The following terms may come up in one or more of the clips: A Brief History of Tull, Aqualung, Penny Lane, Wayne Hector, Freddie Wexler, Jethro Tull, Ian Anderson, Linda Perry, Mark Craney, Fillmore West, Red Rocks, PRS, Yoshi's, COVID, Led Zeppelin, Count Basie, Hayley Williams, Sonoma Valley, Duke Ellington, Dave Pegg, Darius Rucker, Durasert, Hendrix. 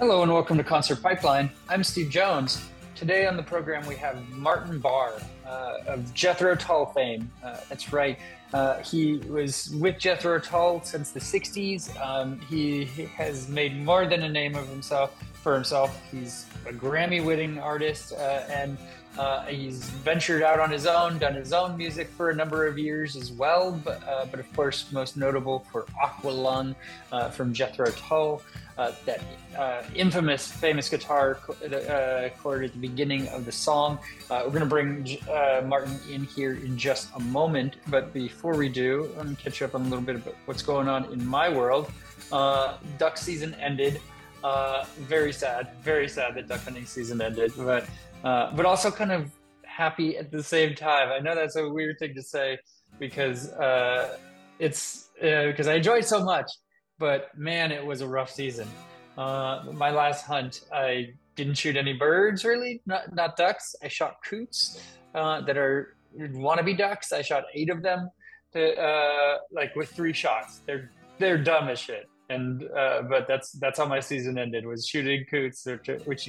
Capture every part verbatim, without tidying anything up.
Hello and welcome to Concert Pipeline. I'm Steve Jones. Today on the program we have Martin Barre uh, of Jethro Tull fame. Uh, that's right. Uh, he was with Jethro Tull since the sixties. Um, he, he has made more than a name of himself for himself. He's a Grammy-winning artist, uh, and uh, he's ventured out on his own, done his own music for a number of years as well. But, uh, but of course, most notable for Aqualung uh, from Jethro Tull. Uh, that uh, infamous, famous guitar uh, chord at the beginning of the song. Uh, we're going to bring uh, Martin in here in just a moment. But before we do, I'm going to catch up on a little bit about what's going on in my world. Uh, duck season ended. Uh, very sad, very sad that duck hunting season ended. But, uh, but also kind of happy at the same time. I know that's a weird thing to say because uh, it's uh, because I enjoyed so much. But man, it was a rough season. Uh, my last hunt, I didn't shoot any birds really, not, not ducks. I shot coots uh, that are wannabe ducks. I shot eight of them, to, uh, like with three shots. They're they're dumb as shit. And uh, but that's that's how my season ended, was shooting coots, which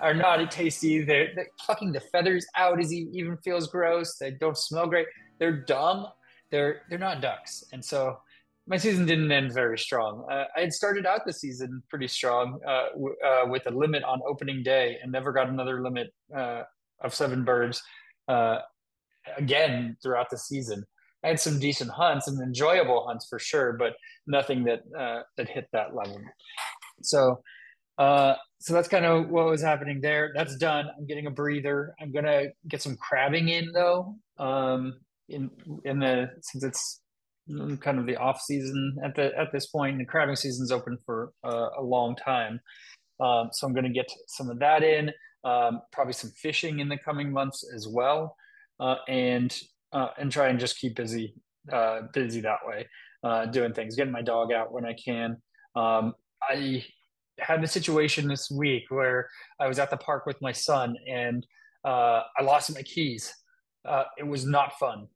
are not tasty. They're, they're plucking the feathers out is even feels gross. They don't smell great. They're dumb. They're they're not ducks, and so. My season didn't end very strong. Uh, I had started out the season pretty strong uh, w- uh, with a limit on opening day and never got another limit uh, of seven birds uh, again throughout the season. I had some decent hunts and enjoyable hunts for sure, but nothing that uh, that hit that level. So, uh, so that's kind of what was happening there. That's done. I'm getting a breather. I'm gonna get some crabbing in though. Um, in in the since it's kind of the off season at the at this point. The crabbing season's open for uh, a long time, um, so I'm going to get some of that in. Um, probably some fishing in the coming months as well, uh, and uh, and try and just keep busy uh, busy that way, uh, doing things, getting my dog out when I can. Um, I had a situation this week where I was at the park with my son and uh, I lost my keys. Uh, it was not fun.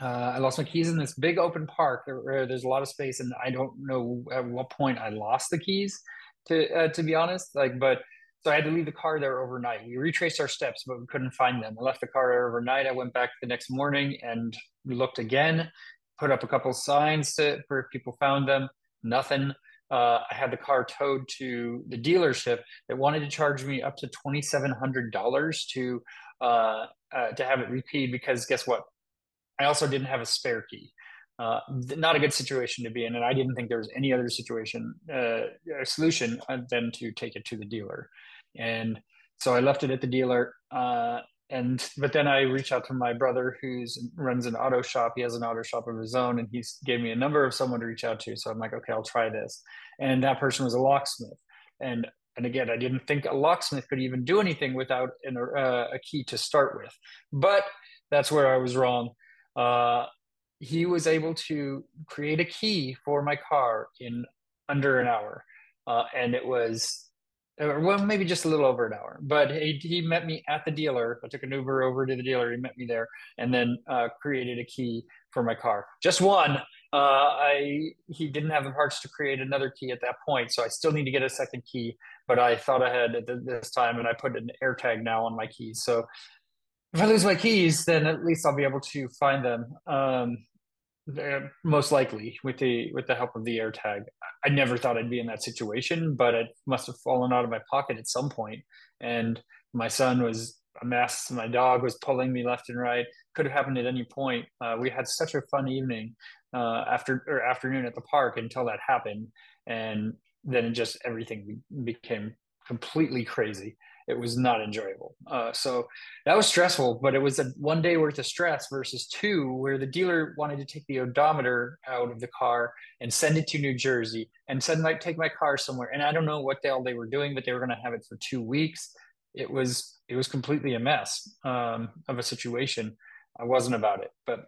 Uh, I lost my keys in this big open park. There, there's a lot of space, and I don't know at what point I lost the keys. To uh, to be honest, like, but so I had to leave the car there overnight. We retraced our steps, but we couldn't find them. I left the car there overnight. I went back the next morning and we looked again. Put up a couple signs to for if people found them. Nothing. Uh, I had the car towed to the dealership that wanted to charge me up to twenty-seven hundred dollars to uh, uh, to have it rekeyed because guess what? I also didn't have a spare key. Uh, not a good situation to be in, and I didn't think there was any other situation, uh, solution than to take it to the dealer. And so I left it at the dealer. Uh, and but then I reached out to my brother, who runs an auto shop. He has an auto shop of his own, and he gave me a number of someone to reach out to. So I'm like, okay, I'll try this. And that person was a locksmith. And and again, I didn't think a locksmith could even do anything without an, uh, a key to start with. But that's where I was wrong. Uh, he was able to create a key for my car in under an hour. Uh, and it was, well, maybe just a little over an hour, but he, he met me at the dealer. I took an Uber over to the dealer. He met me there and then, uh, created a key for my car. Just one. Uh, I, he didn't have the parts to create another key at that point. So I still need to get a second key, but I thought ahead at this time and I put an AirTag now on my keys. So, if I lose my keys, then at least I'll be able to find them. Um, most likely with the with the help of the AirTag. I never thought I'd be in that situation, but it must have fallen out of my pocket at some point. And my son was a mess. My dog was pulling me left and right. Could have happened at any point. Uh, we had such a fun evening uh, after or afternoon at the park until that happened, and then just everything became completely crazy. It was not enjoyable. Uh, so that was stressful, but it was a one day worth of stress versus two where the dealer wanted to take the odometer out of the car and send it to New Jersey and send like take my car somewhere. And I don't know what the hell they were doing, but they were going to have it for two weeks. It was, it was completely a mess um, of a situation. I wasn't about it, but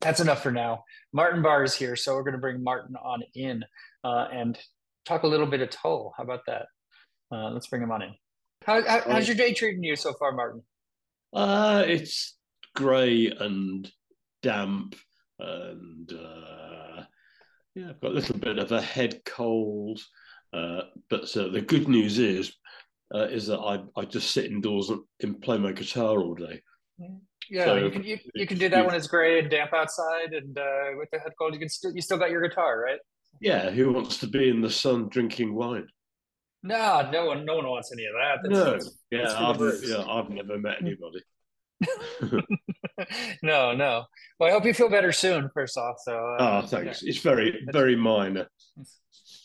that's enough for now. Martin Barre is here. So we're going to bring Martin on in uh, and talk a little bit of Tull. How about that? Uh, let's bring him on in. How, how, how's your day treating you so far, Martin? Uh, it's grey and damp, and uh, yeah, I've got a little bit of a head cold. Uh, but uh, the good news is, uh, is that I, I just sit indoors and, and play my guitar all day. Yeah, so you can you, you can do that when it's grey and damp outside, and uh, with the head cold, you can still you still got your guitar, right? Yeah, who wants to be in the sun drinking wine? No, no one, no one wants any of that. That's, no, that's, yeah, that's I've, yeah, I've never met anybody. no, no. Well, I hope you feel better soon. First off, so. Uh, oh, thanks. Yeah. It's very, very minor.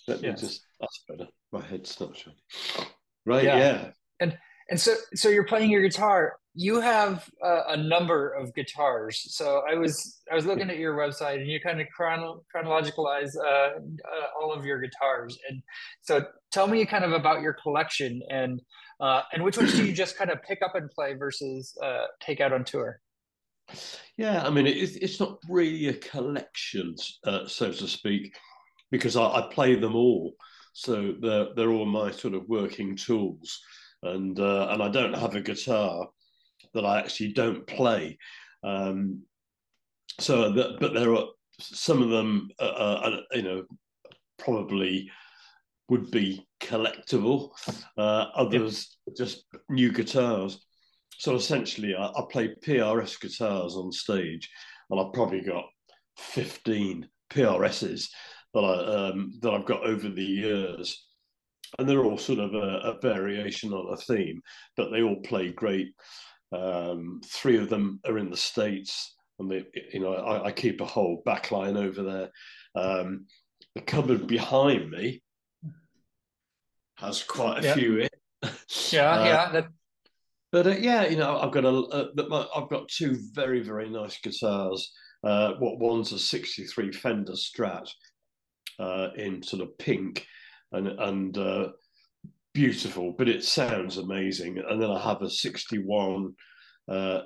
Let yes. me just. That's better. My head's not shiny. Right. Yeah. yeah. And and so so you're playing your guitar. You have uh, a number of guitars. So I was I was looking at your website, and you kind of chrono chronologicalize uh, uh, all of your guitars. And so tell me kind of about your collection, and uh, and which ones do you just kind of pick up and play versus uh, take out on tour? Yeah, I mean it, it's not really a collection, uh, so to speak, because I, I play them all. So they're they're all my sort of working tools, and uh, and I don't have a guitar that I actually don't play. Um, so, the, but there are some of them, uh, uh, you know, probably would be collectible. Uh, others yep. just new guitars. So essentially I, I play P R S guitars on stage, and I've probably got fifteen P R Ss that, I, um, that I've got over the years. And they're all sort of a, a variation on a theme, but they all play great. Um, three of them are in the States, and they, you know, I, I keep a whole backline over there. Um, the cupboard behind me has quite a yeah. few in. yeah, uh, yeah. That... But uh, yeah, you know, I've got a, uh, my, I've got two very, very nice guitars. Uh, what one's a sixty-three Fender Strat uh, in sort of pink, and and. Uh, Beautiful, but it sounds amazing. And then I have a sixty-one uh,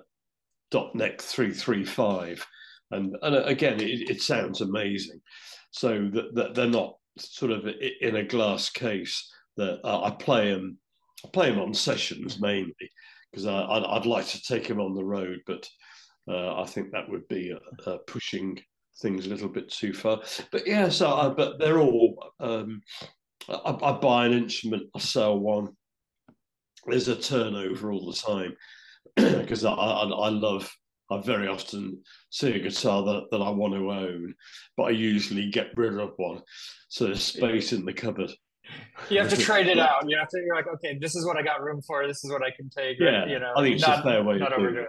Dotneck three thirty-five, and and again, it, it sounds amazing. So that the, they're not sort of in a glass case. That uh, I play them, I play them on sessions mainly, because I'd, I'd like to take them on the road, but uh, I think that would be uh, pushing things a little bit too far. But yeah, so I, but they're all. Um, I, I buy an instrument, I sell one. There's a turnover all the time because I, I, I love, I very often see a guitar that, that I want to own, but I usually get rid of one. So there's space in the cupboard. You have to trade it out. You have to, you're like, okay, this is what I got room for. This is what I can take. Yeah, you know, I think it's not, a fair way not to overdo it. it.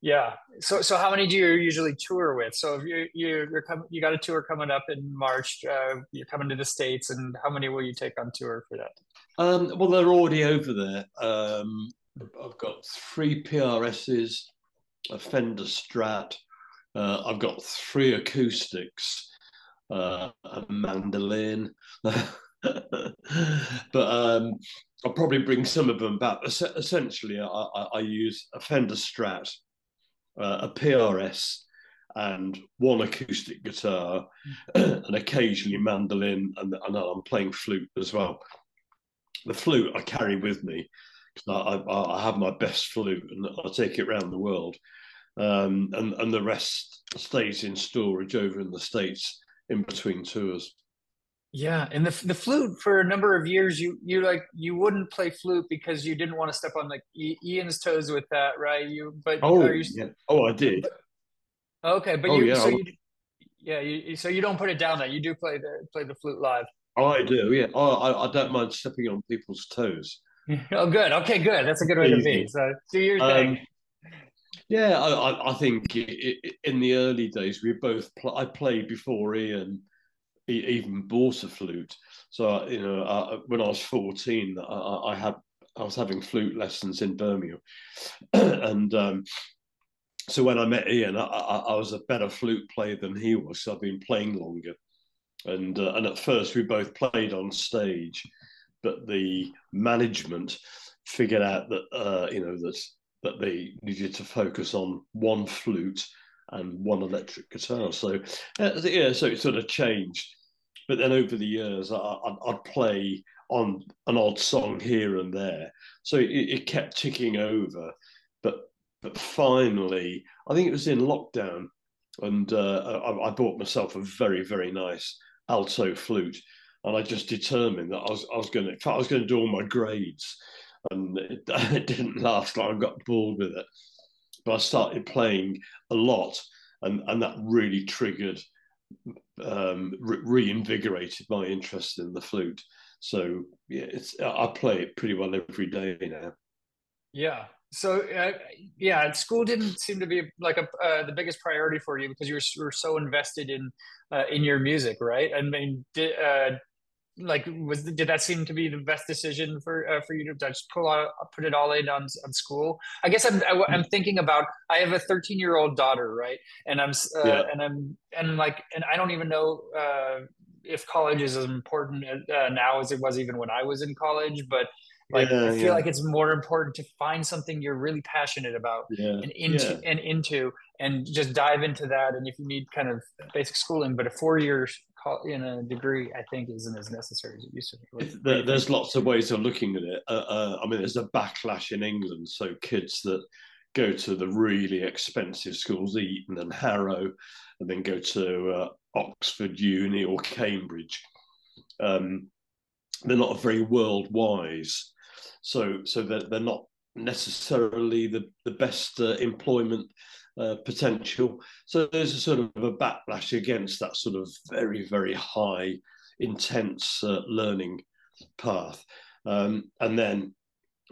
Yeah. So, so how many do you usually tour with? So, if you you you're com you got a tour coming up in March, uh, you're coming to the States, and how many will you take on tour for that? Um, well, they're already over there. Um, I've got three P R Ss, a Fender Strat. Uh, I've got three acoustics, uh, a mandolin. but um, I'll probably bring some of them back. Es essentially, I, I, I use a Fender Strat. Uh, a P R S and one acoustic guitar, and occasionally mandolin, and, and I'm playing flute as well. The flute I carry with me because I, I, I have my best flute, and I take it around the world, um, and, and the rest stays in storage over in the States in between tours. Yeah, and the the flute for a number of years, you you like you wouldn't play flute because you didn't want to step on like Ian's toes with that, right? You but oh are you, yeah. oh I did. But, okay, but oh, you, yeah, so you yeah you, so you don't put it down. That you do play the play the flute live. I do, yeah. Oh, I I don't mind stepping on people's toes. oh, good. Okay, good. That's a good way Easy. to be. So do your thing. Um, yeah, I I think it, it, in the early days we both pl I played before Ian even bought a flute. So, you know, I, when I was fourteen, I, I had I was having flute lessons in Birmingham, and um, so when I met Ian, I, I, I was a better flute player than he was. So I've been playing longer, and uh, and at first we both played on stage, but the management figured out that uh, you know that that they needed to focus on one flute and one electric guitar. So uh, yeah, so it sort of changed. But then over the years, I, I'd, I'd play on an odd song here and there. So it, it kept ticking over. But but finally, I think it was in lockdown, and uh, I, I bought myself a very, very nice alto flute. and I just determined that I was I was going to, in fact, I was going to do all my grades, and it, it didn't last. Like, I got bored with it, but I started playing a lot, and and that really triggered, um, re reinvigorated my interest in the flute. So yeah, it's I play it pretty well every day now. Yeah. So uh, yeah, school didn't seem to be like a, uh, the biggest priority for you, because you were, were so invested in uh, in your music, right? I mean, did, uh, like, was the, did that seem to be the best decision for uh, for you to just pull out, put it all in on on school? I guess I'm I, I'm thinking about, I have a thirteen year old daughter, right? And I'm uh, yeah. and I'm and like and I don't even know. Uh, if college is as important uh, now as it was even when I was in college, but like, yeah, I feel yeah. like it's more important to find something you're really passionate about yeah. and into yeah. and into, and just dive into that. And if you need kind of basic schooling, but a four year in a degree, I think isn't as necessary as it used to be. There, there's lots of ways of looking at it. Uh, uh, I mean, there's a backlash in England. So kids that go to the really expensive schools, Eton and Harrow, and then go to, uh, Oxford Uni or Cambridge, um, they're not very world-wise, so so they're, they're not necessarily the, the best uh, employment uh, potential. So there's a sort of a backlash against that sort of very, very high, intense uh, learning path. Um, and then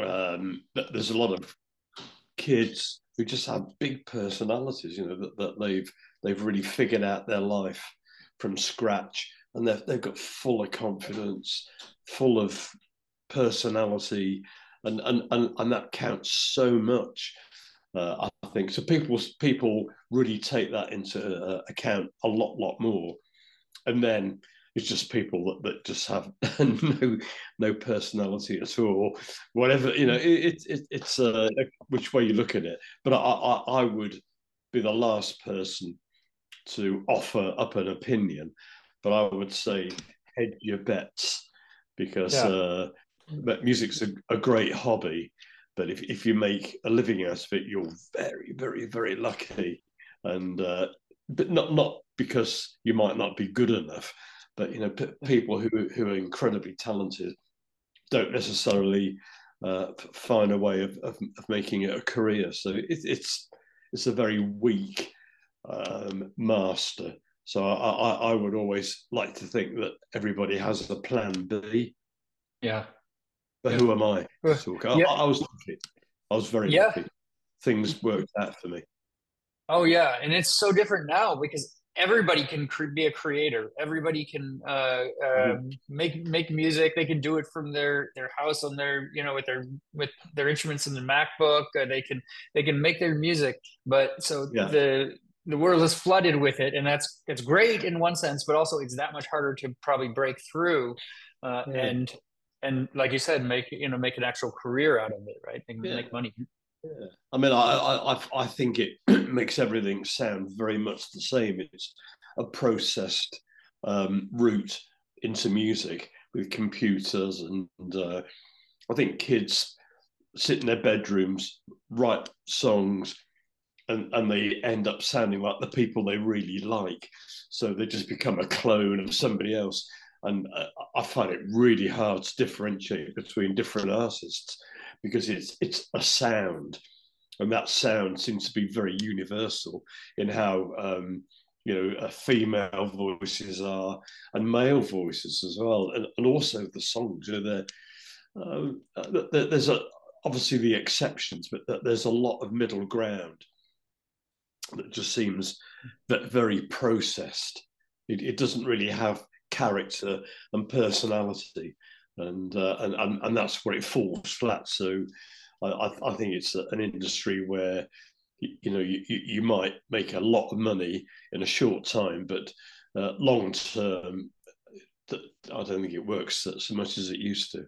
um, there's a lot of kids who just have big personalities, you know, that, that they've They've really figured out their life from scratch, and they've, they've got full of confidence, full of personality, and and and, and that counts so much, uh, I think. So people people really take that into uh, account a lot lot more, and then it's just people that, that just have no no personality at all, whatever, you know. It, it it's uh, which way you look at it, but I I, I would be the last person to offer up an opinion, but I would say hedge your bets, because yeah. uh, music's a, a great hobby, but if, if you make a living out of it, you're very, very, very lucky, and uh, but not not because you might not be good enough, but you know, p people who who are incredibly talented don't necessarily uh, find a way of, of, of making it a career. So it, it's it's a very weak um, master. So I, I, I would always like to think that everybody has a plan B. Yeah. But yeah. who am I to talk? I, yeah. I was lucky. I was very yeah. lucky. Things worked out for me. Oh, yeah. And it's so different now, because everybody can cre be a creator. Everybody can uh, uh, mm-hmm. make make music. They can do it from their their house on their you know with their with their instruments in their MacBook. Uh, they can they can make their music. But so yeah. the the world is flooded with it, and that's it's great in one sense, but also it's that much harder to probably break through, uh, mm-hmm. and and like you said, make you know make an actual career out of it, right? Make, yeah. make money. Yeah. I mean, I, I I think it makes everything sound very much the same. It's a processed um, route into music with computers, and, and uh, I think kids sit in their bedrooms, write songs, and and they end up sounding like the people they really like. So they just become a clone of somebody else, and uh, I find it really hard to differentiate between different artists, because it's it's a sound, and that sound seems to be very universal in how um, you know uh, female voices are, and male voices as well, and, and also the songs. You know, um, there's a, obviously the exceptions, but there's a lot of middle ground that just seems that very processed. It, it doesn't really have character and personality. And, uh, and and and that's where it falls flat. So, I, I think it's an industry where, you know, you you might make a lot of money in a short time, but uh, long term, I don't think it works as much as it used to.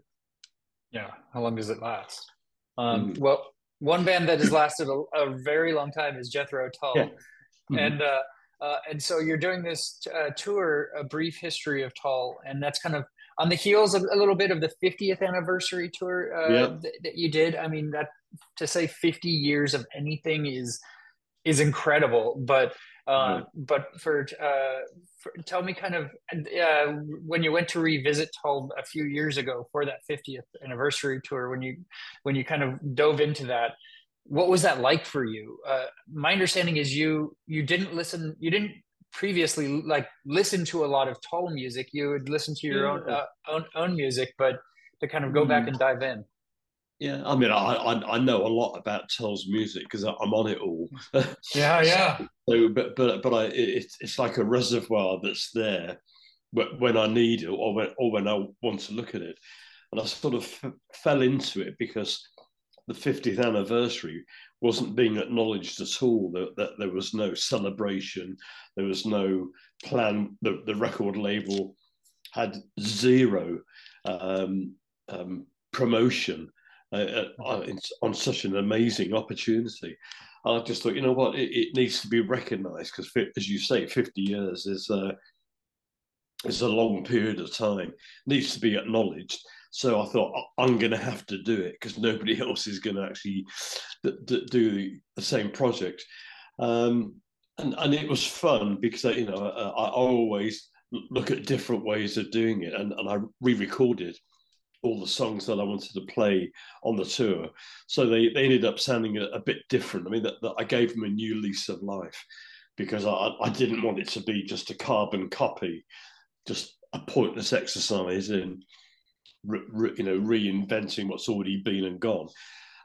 Yeah, how long does it last? Um, mm. Well, one band that has lasted a, a very long time is Jethro Tull, yeah. mm-hmm. and. Uh, Uh, and so you're doing this uh, tour, A Brief History of Tull, and that's kind of on the heels of a little bit of the fiftieth anniversary tour uh, yeah. th that you did. I mean, that to say fifty years of anything is is incredible. But Uh, mm-hmm. But for, uh, for tell me kind of uh, when you went to revisit Tull a few years ago for that fiftieth anniversary tour, when you when you kind of dove into that, what was that like for you? Uh, my understanding is you you didn't listen, you didn't previously like listen to a lot of Tull music. You would listen to your mm-hmm. own, uh, own own music, but to kind of go mm-hmm. back and dive in. Yeah, I mean, I, I I know a lot about Tull's music because I'm on it all. Yeah, yeah. So, but but but I it's it's like a reservoir that's there when I need it or when or when I want to look at it, and I sort of f fell into it because the fiftieth anniversary wasn't being acknowledged at all. That, that there was no celebration, there was no plan. The the record label had zero um, um, promotion. Uh, on such an amazing opportunity. I just thought, you know what, it, it needs to be recognised because, as you say, fifty years is a, is a long period of time. It needs to be acknowledged. So I thought, I'm going to have to do it because nobody else is going to actually do the same project. Um, and, and it was fun because, you know, I, I always look at different ways of doing it, and, and I re-recorded all the songs that I wanted to play on the tour. So they, they ended up sounding a, a bit different. I mean, that, that I gave them a new lease of life because I, I didn't want it to be just a carbon copy, just a pointless exercise in, re, re, you know, reinventing what's already been and gone.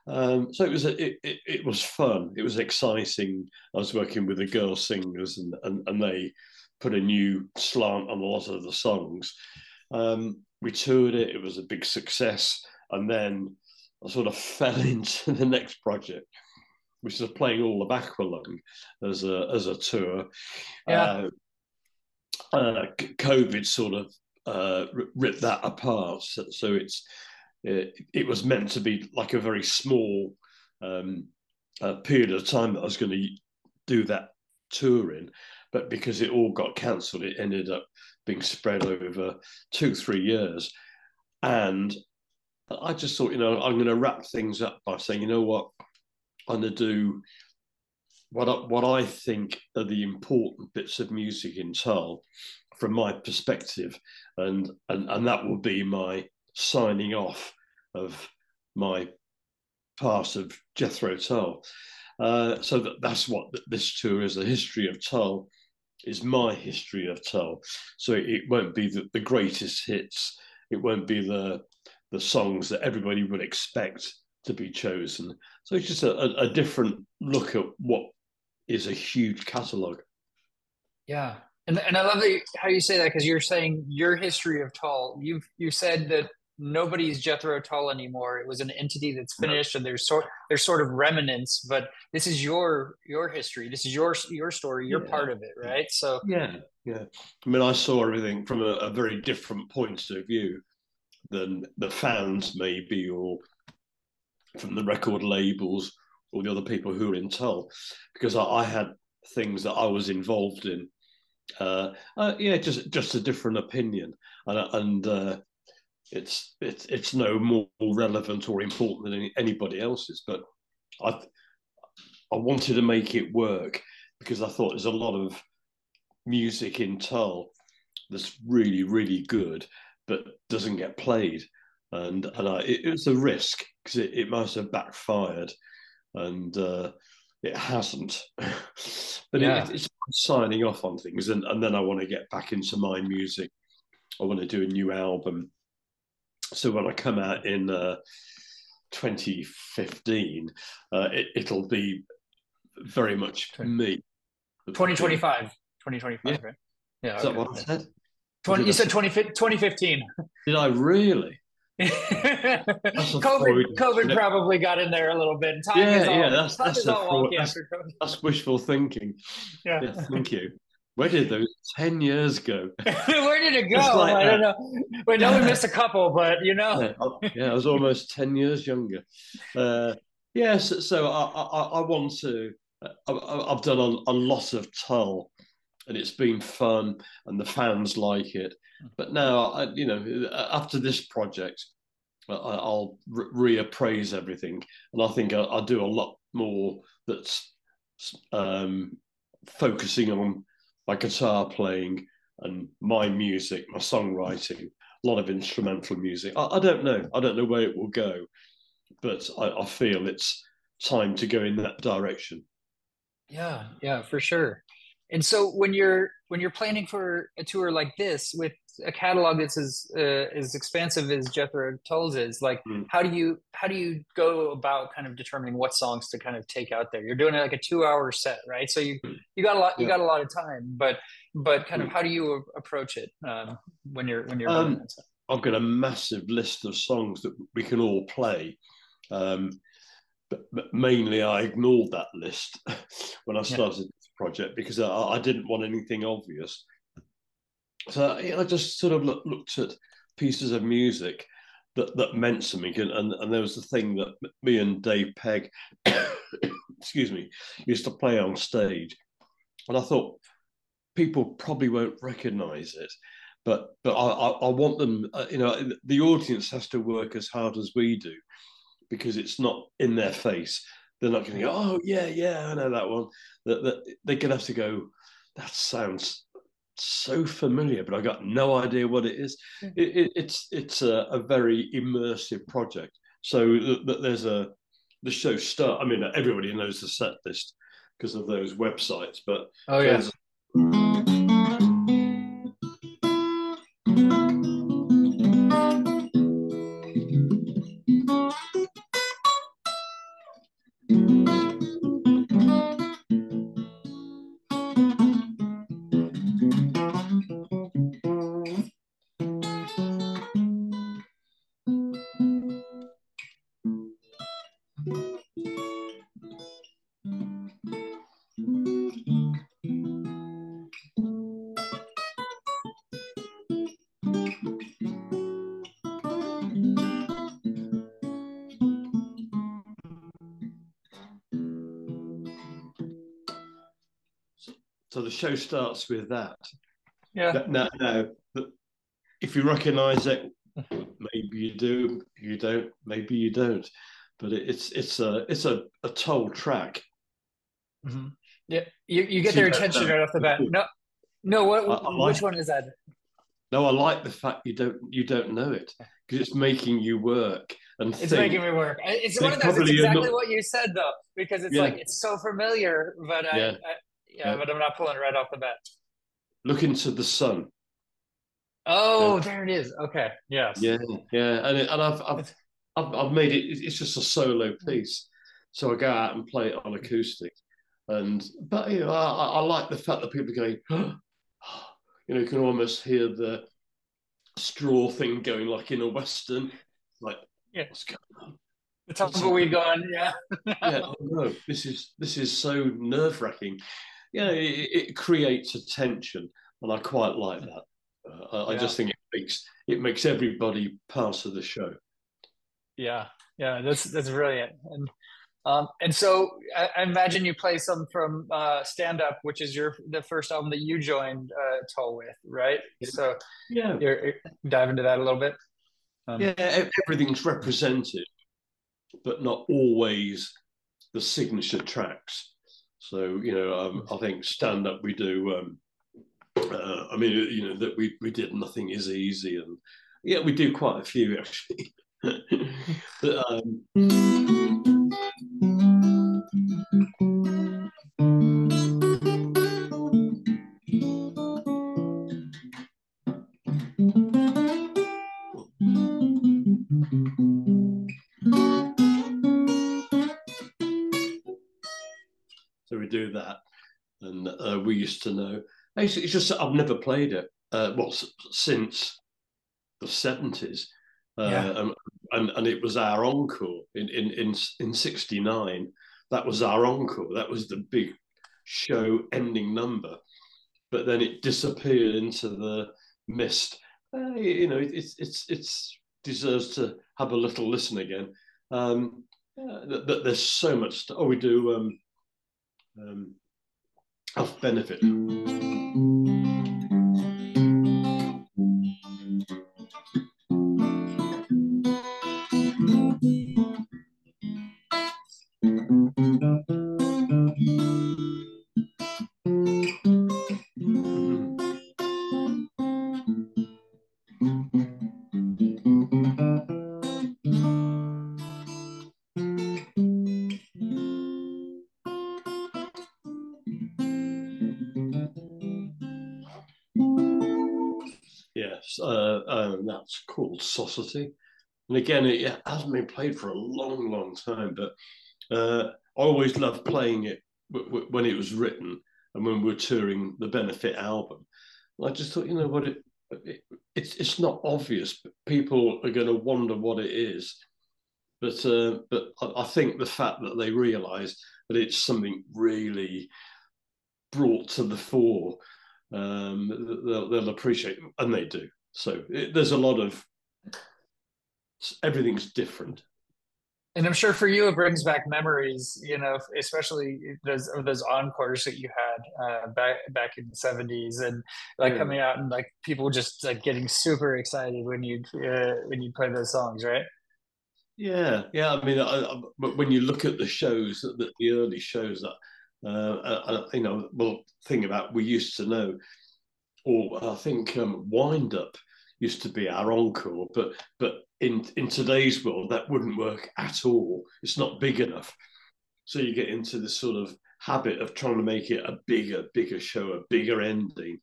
Um, so it was, a, it, it, it was fun. It was exciting. I was working with the girl singers and, and, and they put a new slant on a lot of the songs. Um, We toured it, it was a big success, and then I sort of fell into the next project, which is playing all of Aqualung as a, as a tour. Yeah. Uh, uh, COVID sort of uh, ripped that apart, so, so it's it, it was meant to be like a very small um, uh, period of time that I was going to do that tour in, but because it all got cancelled, it ended up being spread over two, three years. And I just thought, you know, I'm going to wrap things up by saying, you know what, I'm going to do what I, what I think are the important bits of music in Tull from my perspective. And, and, and that will be my signing off of my part of Jethro Tull. Uh, so that, that's what this tour is, the history of Tull. Is my history of Tull. So it won't be the, the greatest hits. It won't be the the songs that everybody would expect to be chosen. So it's just a, a, a different look at what is a huge catalogue. Yeah, and, and I love that you, how you say that, because you're saying your history of Tull. You've you said that nobody's Jethro Tull anymore. It was an entity that's finished, no. and there's sort there's sort of remnants. But this is your your history. This is your your story. You're yeah. part of it, right? So yeah, yeah. I mean, I saw everything from a, a very different point of view than the fans, maybe, or from the record labels or the other people who were in Tull, because I, I had things that I was involved in. Uh, uh, yeah, just just a different opinion, and and. Uh, It's it's it's no more relevant or important than any, anybody else's, but I I wanted to make it work because I thought there's a lot of music in Tull that's really really good but doesn't get played, and and I, it, it was a risk because it, it must have backfired, and uh, it hasn't. But yeah. it, it's signing off on things, and and then I want to get back into my music. I want to do a new album. So when I come out in uh, twenty fifteen, uh, it, it'll be very much me. twenty twenty-five. twenty twenty-five, yeah. Right? Yeah. Is okay. that what I said? twenty, you said twenty fifteen. Did I really? COVID, COVID probably got in there a little bit. Time yeah, is all, yeah, that's, time that's, is all that's, that's wishful thinking. Yeah. Yeah, thank you. Where did those ten years go? Where did it go? Like I that. don't know. We know we missed a couple, but you know. Yeah, I was almost ten years younger. Uh, yes, yeah, so, so I, I, I want to. I, I've done a, a lot of Tull, and it's been fun, and the fans like it. But now, I, you know, after this project, I, I'll re reappraise everything, and I think I, I'll do a lot more that's. Um, focusing on my guitar playing and my music, my songwriting, a lot of instrumental music. I, I don't know. I don't know where it will go, but I, I feel it's time to go in that direction. Yeah, yeah, for sure. And so when you're when you're planning for a tour like this with a catalog that's as uh, as expansive as Jethro Tull's is, like, mm. how do you how do you go about kind of determining what songs to kind of take out there? You're doing like a two hour set, right? So you you got a lot you yeah. got a lot of time, but but kind mm. of how do you approach it um, when you're when you're um, that stuff? I've got a massive list of songs that we can all play. Um, But mainly I ignored that list when I started yeah. this project because I, I didn't want anything obvious. So you know, I just sort of look, looked at pieces of music that, that meant something. And, and, and there was the thing that me and Dave Pegg, excuse me, used to play on stage. And I thought, people probably won't recognise it. But, but I, I, I want them, uh, you know, the audience has to work as hard as we do, because it's not in their face. They're not going to go, oh, yeah, yeah, I know that one. They're going to have to go, that sounds so familiar, but I got no idea what it is. Mm-hmm. it, it, it's it's a, a very immersive project. So there's a, the show start, I mean, everybody knows the set list because of those websites, but oh, yeah. there's So the show starts with that. Yeah. Now, now if you recognise it, maybe you do, you don't, maybe you don't. But it's it's a it's a, a Tull track. Mm-hmm. Yeah, you, you get See, their attention no, right off the bat. No, no. What? I, I which like one is that? No, I like the fact you don't you don't know it because it's making you work. And it's think. making me work. It's they one of those. It's exactly not... what you said though, because it's yeah. like it's so familiar, but I. Yeah. I Yeah, but I'm not pulling right off the bat. Look into the sun. Oh, yeah. There it is. Okay. Yes. Yeah, yeah, and it, and I've I've, I've I've made it. It's just a solo piece, so I go out and play it on acoustic. And but you know, I, I like the fact that people are going, oh, you know, you can almost hear the straw thing going like in a western, like yeah. what's going on? The tumbleweed gone. Yeah. yeah. Oh, no, this is this is so nerve wracking. Yeah, it, it creates a tension, and I quite like that. Uh, I, yeah. I just think it makes it makes everybody part of the show. Yeah, yeah, that's that's brilliant. And um, and so I, I imagine you play some from uh, Stand Up, which is your the first album that you joined uh, Tull with, right? So yeah, you're, you're dive into that a little bit. Um, yeah, everything's represented, but not always the signature tracks. So, you know, um, I think Stand Up we do, um, uh, I mean, you know, that we, we did Nothing Is Easy. And yeah, we do quite a few actually. but, um... do that, and uh, we used to know. It's, it's just I've never played it. Uh, well, since the seventies, uh, yeah. um, and and it was our encore in in in in sixty-nine. That was our encore. That was the big show ending number. But then it disappeared into the mist. Uh, you know, it's it's it's deserves to have a little listen again. Um, yeah, but there's so much. Oh, we do. Um, Um, of benefit. uh, that's called Society. And again, it hasn't been played for a long, long time, but uh, I always loved playing it w w when it was written and when we were touring the Benefit album. And I just thought, you know what, it, it, it's, it's not obvious, but people are going to wonder what it is. But, uh, but I, I think the fact that they realise that it's something really brought to the fore, um, they'll, they'll appreciate it, and they do. So it, there's a lot of... everything's different. And I'm sure for you, it brings back memories, you know, especially those, of those encores that you had uh, back back in the seventies, and like yeah. coming out and like people just like getting super excited when you uh, when you play those songs, right? Yeah, yeah. I mean, I, I, but when you look at the shows, the, the early shows that uh, I, you know, well, thing about we used to know, or I think um, Wind Up used to be our encore, but but. In, in today's world, that wouldn't work at all. It's not big enough. So you get into this sort of habit of trying to make it a bigger, bigger show, a bigger ending.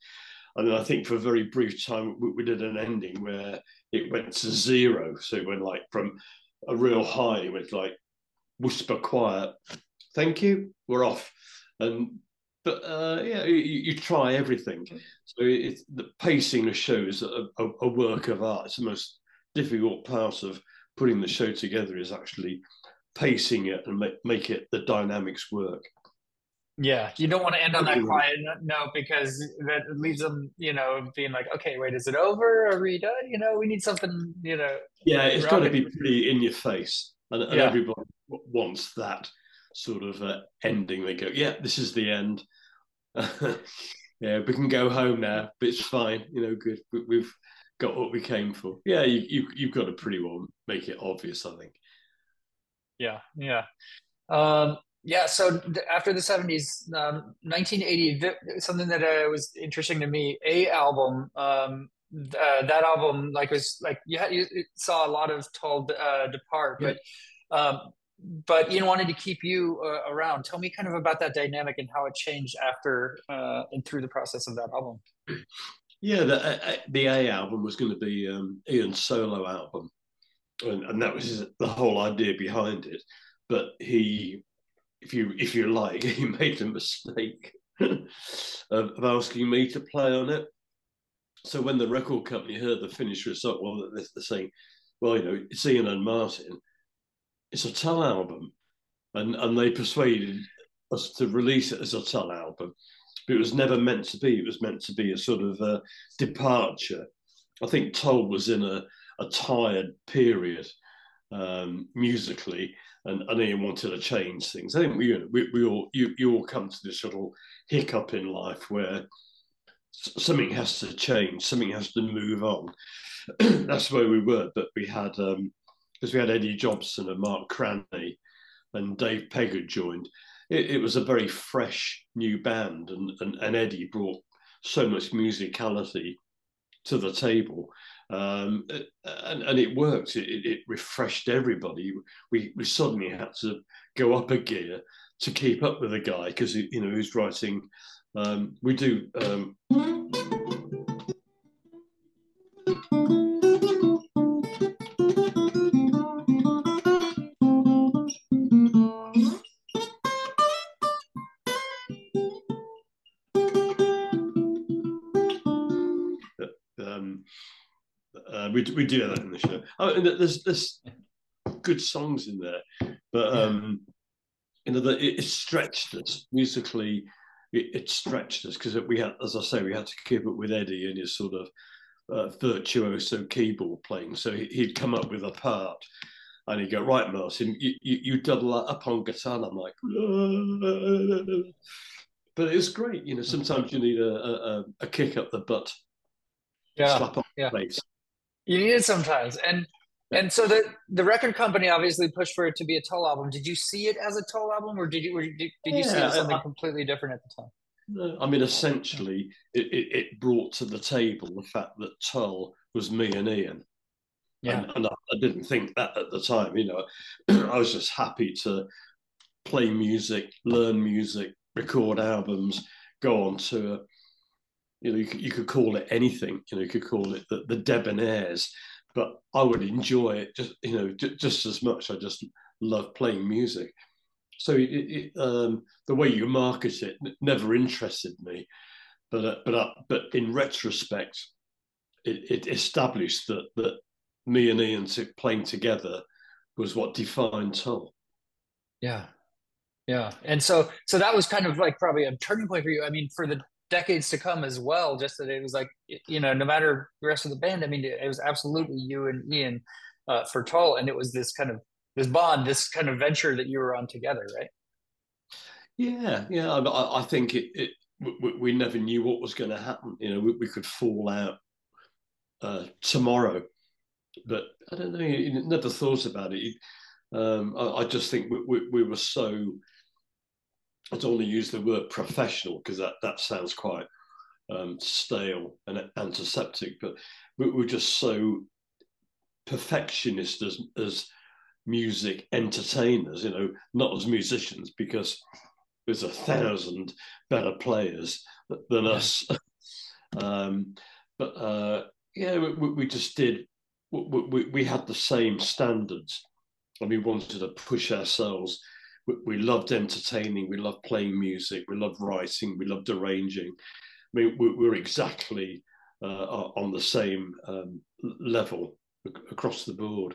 And then I think for a very brief time, we, we did an ending where it went to zero. So it went like from a real high, it went like whisper quiet, thank you, we're off. And But uh, yeah, you, you try everything. So it's, the pacing of shows a, a, a work of art. It's the most difficult part of putting the show together is actually pacing it and make, make it the dynamics work. Yeah, you don't want to end on that quiet note because that leaves them, you know, being like, okay, wait, is it over? Are we done? You know, we need something, you know. Yeah, it's got to be pretty in your face, and, and yeah. everybody wants that sort of uh, ending. They go, yeah, this is the end. Yeah, we can go home now, but it's fine. You know, good. We've got what we came for. Yeah, you, you, you've got to pretty well make it obvious, I think. Yeah, yeah. Um, yeah, so after the seventies, um, nineteen eighty, something that uh, was interesting to me, a album, um, uh, that album, like, was like, you, had, you saw a lot of Tull uh, depart, yeah. but um, but Ian wanted to keep you uh, around. Tell me kind of about that dynamic and how it changed after uh, and through the process of that album. Yeah, the, the A album was going to be um, Ian's solo album, and, and that was his, the whole idea behind it. But he, if you if you like, he made a mistake of asking me to play on it. So when the record company heard the finished result, well, they're saying, well, you know, it's Ian and Martin. It's a Tull album, and and they persuaded us to release it as a Tull album. But it was never meant to be. It was meant to be a sort of a departure. I think Tull was in a, a tired period um, musically, and, and Ian wanted to change things. I think we, we, we all you, you all come to this little hiccup in life where something has to change, something has to move on. That's where we were. But we had um, because we had Eddie Jobson and Mark Craney, and Dave Pegg had joined. It, it was a very fresh new band, and, and, and Eddie brought so much musicality to the table, um, and, and it worked. It, it refreshed everybody. We, we suddenly had to go up a gear to keep up with the guy because, you know, he's writing. Um, we do... Um, We, we do that in the show. Oh, and there's there's good songs in there, but um, you know, the, it, it stretched us musically. It, it stretched us because we had, as I say, we had to keep up with Eddie and his sort of uh, virtuoso keyboard playing. So he, he'd come up with a part, and he'd go, "Right, Martin, you, you, you double that up on guitar." And I'm like, "Whoa." But it was great. You know, sometimes you need a a, a kick up the butt, yeah, slap on yeah. the face. You need it sometimes. And and so the, the record company obviously pushed for it to be a Tull album. Did you see it as a Tull album, or did you, or did, did you yeah, see it as something I, completely different at the time? No, I mean, essentially, it, it, it brought to the table the fact that Tull was me and Ian. Yeah. And, and I, I didn't think that at the time. You know, I was just happy to play music, learn music, record albums, go on tour. You know, you could, you could call it anything. You know, you could call it the, the debonaires, but I would enjoy it just, you know, j- just as much. I just love playing music. So it, it, um, the way you market it never interested me, but uh, but uh, but in retrospect, it, it established that that me and Ian t- playing together was what defined Tull. Yeah, yeah, and so so that was kind of like probably a turning point for you. I mean, for the decades to come as well. Just that it was like, you know, no matter the rest of the band. I mean, it was absolutely you and Ian uh, for Tull, and it was this kind of. This bond, this kind of venture that you were on together, right? Yeah, yeah. I, I think it, it. We, we never knew what was going to happen. You know, we, we could fall out uh, tomorrow, but I don't know. You never thought about it. Um, I, I just think we, we, we were so. I don't want to use the word professional because that, that sounds quite um, stale and antiseptic. But we were just so perfectionist as as. music entertainers, you know, not as musicians, because there's a thousand better players than yeah. us. um, but uh, yeah, we, we just did, we, we had the same standards and we wanted to push ourselves. We, we loved entertaining, we loved playing music, we loved writing, we loved arranging. I mean, we, we were exactly uh, on the same um, level across the board.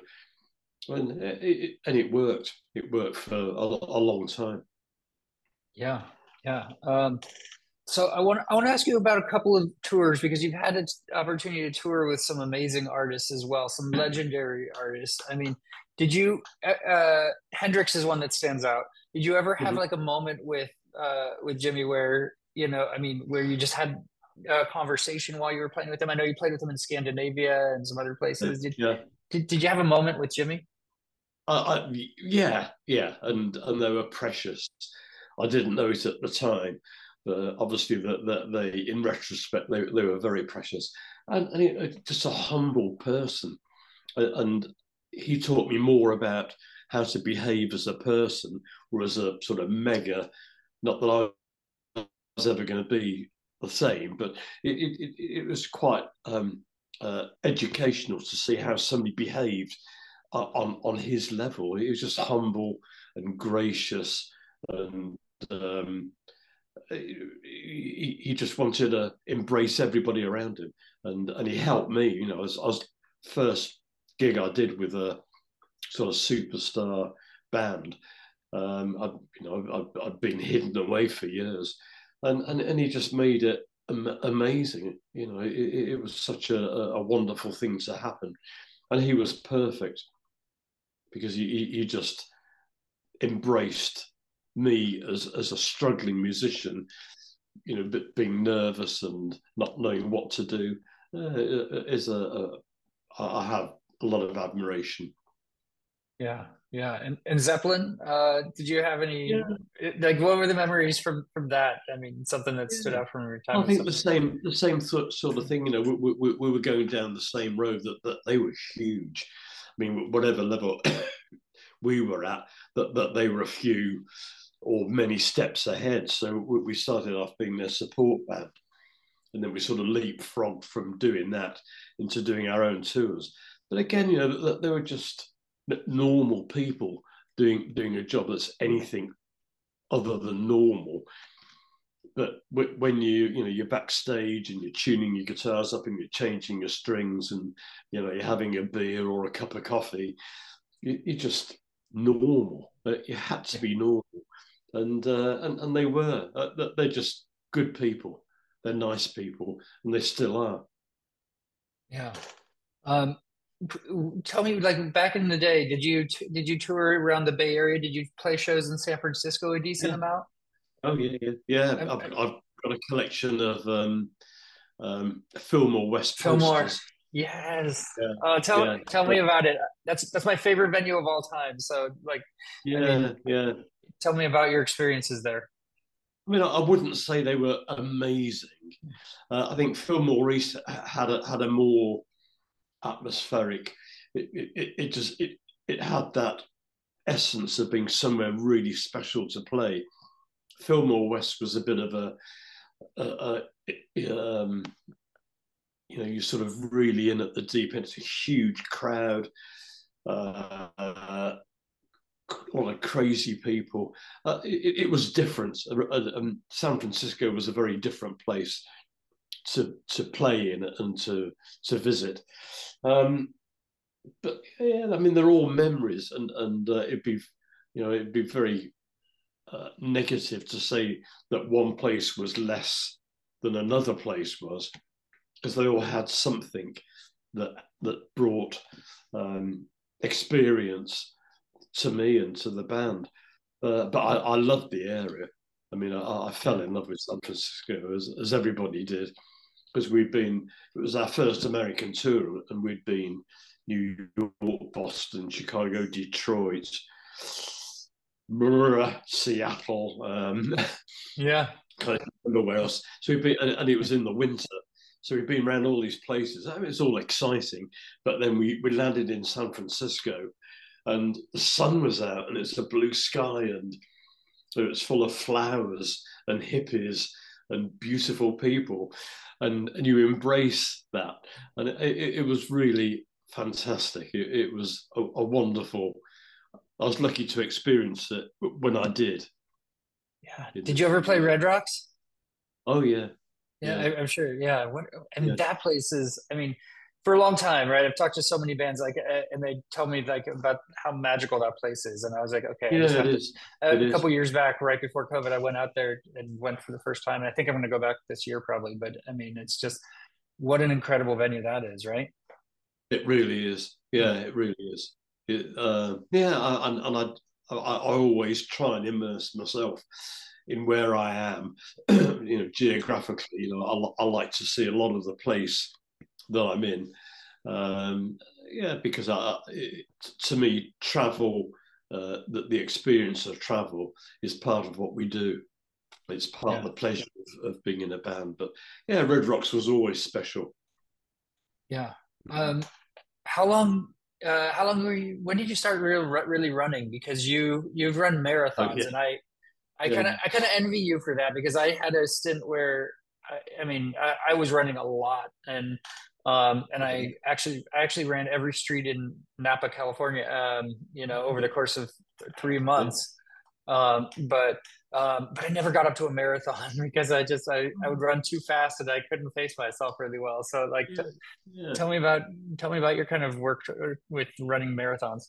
And it, and it worked. It worked for a, a long time. Yeah, yeah. Um, so I want I want to ask you about a couple of tours, because you've had an opportunity to tour with some amazing artists as well, some legendary artists. I mean, did you? Uh, Hendrix is one that stands out. Did you ever have mm-hmm. like a moment with uh, with Jimmy where you know? I mean, where you just had a conversation while you were playing with him? I know you played with him in Scandinavia and some other places. Did, yeah. Did Did you have a moment with Jimmy? Uh, I, yeah, yeah, and and they were precious. I didn't know it at the time, but obviously that the, they, in retrospect, they they were very precious, and, and he, just a humble person, and he taught me more about how to behave as a person, or as a sort of mega. Not that I was ever going to be the same, but it it, it was quite um, uh, educational to see how somebody behaved. On, on his level. He was just humble and gracious, and um, he, he just wanted to embrace everybody around him, and and he helped me. You know, I was, I was first gig I did with a sort of superstar band. Um, I you know I've, I've been hidden away for years, and and, and he just made it am- amazing. You know, it, it was such a, a wonderful thing to happen, and he was perfect. Because you, you just embraced me as, as a struggling musician, you know, but being nervous and not knowing what to do uh, is a, a I have a lot of admiration. Yeah, yeah, and and Zeppelin, uh, did you have any yeah. like what were the memories from, from that? I mean, something that stood yeah. out from your time. I think the same the same th- sort of thing. You know, we, we we were going down the same road. That that they were huge. I mean, whatever level we were at, that, that they were a few or many steps ahead. So we started off being their support band, and then we sort of leapfrogged from doing that into doing our own tours. But again, you know, they were just normal people doing doing a job that's anything other than normal. But when you, you know, you're backstage and you're tuning your guitars up and you're changing your strings and, you know, you're having a beer or a cup of coffee, you're just normal. You had to be normal. And uh, and, and they were. Uh, they're just good people. They're nice people, and they still are. Yeah. Um, tell me, like, back in the day, did you did you tour around the Bay Area? Did you play shows in San Francisco a decent yeah. amount? Oh yeah, yeah, yeah. I've, I've got a collection of um, um, Fillmore West posters. Fillmore, yes. Yeah. Uh, tell yeah. tell me about it. That's that's my favorite venue of all time. So, like, yeah, I mean, yeah. Tell me about your experiences there. I mean, I wouldn't say they were amazing. Uh, I think Fillmore East had a, had a more atmospheric. It it, it just it, it had that essence of being somewhere really special to play. Fillmore West was a bit of a uh, uh, um, you know, you're sort of really in at the deep end. It's a huge crowd, uh, all the crazy people. Uh, it, it was different. Um, San Francisco was a very different place to to play in and to to visit. Um, but yeah, I mean, they're all memories, and and uh, it'd be, you know, it'd be very uh, negative to say that one place was less than another place was, because they all had something that that brought um, experience to me and to the band. Uh, but I, I loved the area. I mean, I, I fell in love with San Francisco, as, as everybody did, because we'd been, it was our first American tour, and we'd been New York, Boston, Chicago, Detroit, Seattle. Um, yeah. Kind of nowhere else. So we'd been, and, and it was in the winter. So we'd been around all these places. I mean, it's all exciting. But then we, we landed in San Francisco, and the sun was out, and it's a blue sky, and so it's full of flowers and hippies and beautiful people, and, and you embrace that. And it, it, it was really fantastic. It, it was a, a wonderful, I was lucky to experience it when I did. Yeah. It, did you ever play Red Rocks? Oh, yeah. Yeah, yeah. I, I'm sure. Yeah. What, I mean, yeah. That place is, I mean, for a long time, right? I've talked to so many bands, like, and they tell me like about how magical that place is, and I was like, okay. Yeah, I just have to, uh, a couple years back, right before COVID, I went out there and went for the first time. And I think I'm going to go back this year, probably. But I mean, it's just what an incredible venue that is, right? It really is. Yeah, it really is. It, uh, yeah, I, and, and I, I, I always try and immerse myself in where I am. You know, geographically, you know, I, I like to see a lot of the place that I'm in, um, yeah, because I, it, to me, travel, uh, the, the experience of travel is part of what we do. It's part yeah. of the pleasure of, of being in a band. But yeah, Red Rocks was always special. Yeah. Um, how long? Uh, how long were you? When did you start really, really running? Because you you've run marathons, oh, yeah. and I, I kind of yeah. I kind of envy you for that, because I had a stint where I, I mean I, I was running a lot, and. Um, and I actually, I actually ran every street in Napa, California, um, you know, over the course of th three months. Um, but, um, but I never got up to a marathon, because I just, I, I would run too fast, and I couldn't pace myself really well. So like, yeah, yeah. tell me about, tell me about your kind of work with running marathons.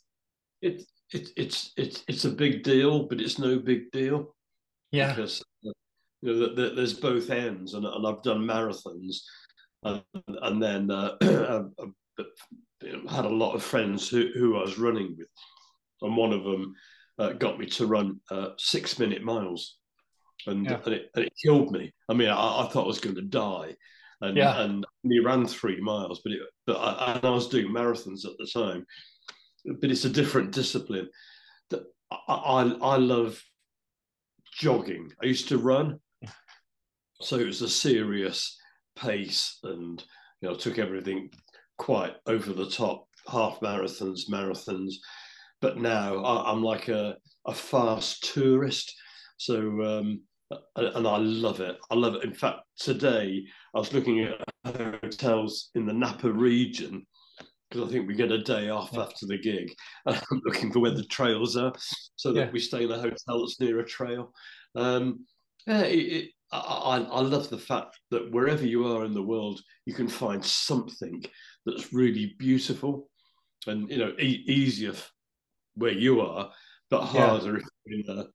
It, it, it's, it's, it's a big deal, but it's no big deal. Yeah. Because, you know, the, the, there's both ends, and, and I've done marathons. Uh, and then uh, I had a lot of friends who, who I was running with, and one of them uh, got me to run uh, six-minute miles, and, yeah. and, it, and it killed me. I mean, I, I thought I was going to die, and yeah. and we ran three miles, but it, but I, and I was doing marathons at the time. But it's a different discipline. I, I, I love jogging. I used to run, so it was a serious pace, and you know, took everything quite over the top, half marathons, marathons. But now I, I'm like a, a fast tourist. So um, and I love it. I love it. In fact, today I was looking at hotels in the Napa region, because I think we get a day off yeah. after the gig. And I'm looking for where the trails are, so that yeah. we stay in a hotel that's near a trail. Um, yeah, it, it, I, I love the fact that wherever you are in the world, you can find something that's really beautiful, and you know, e easier where you are, but harder yeah. if you're in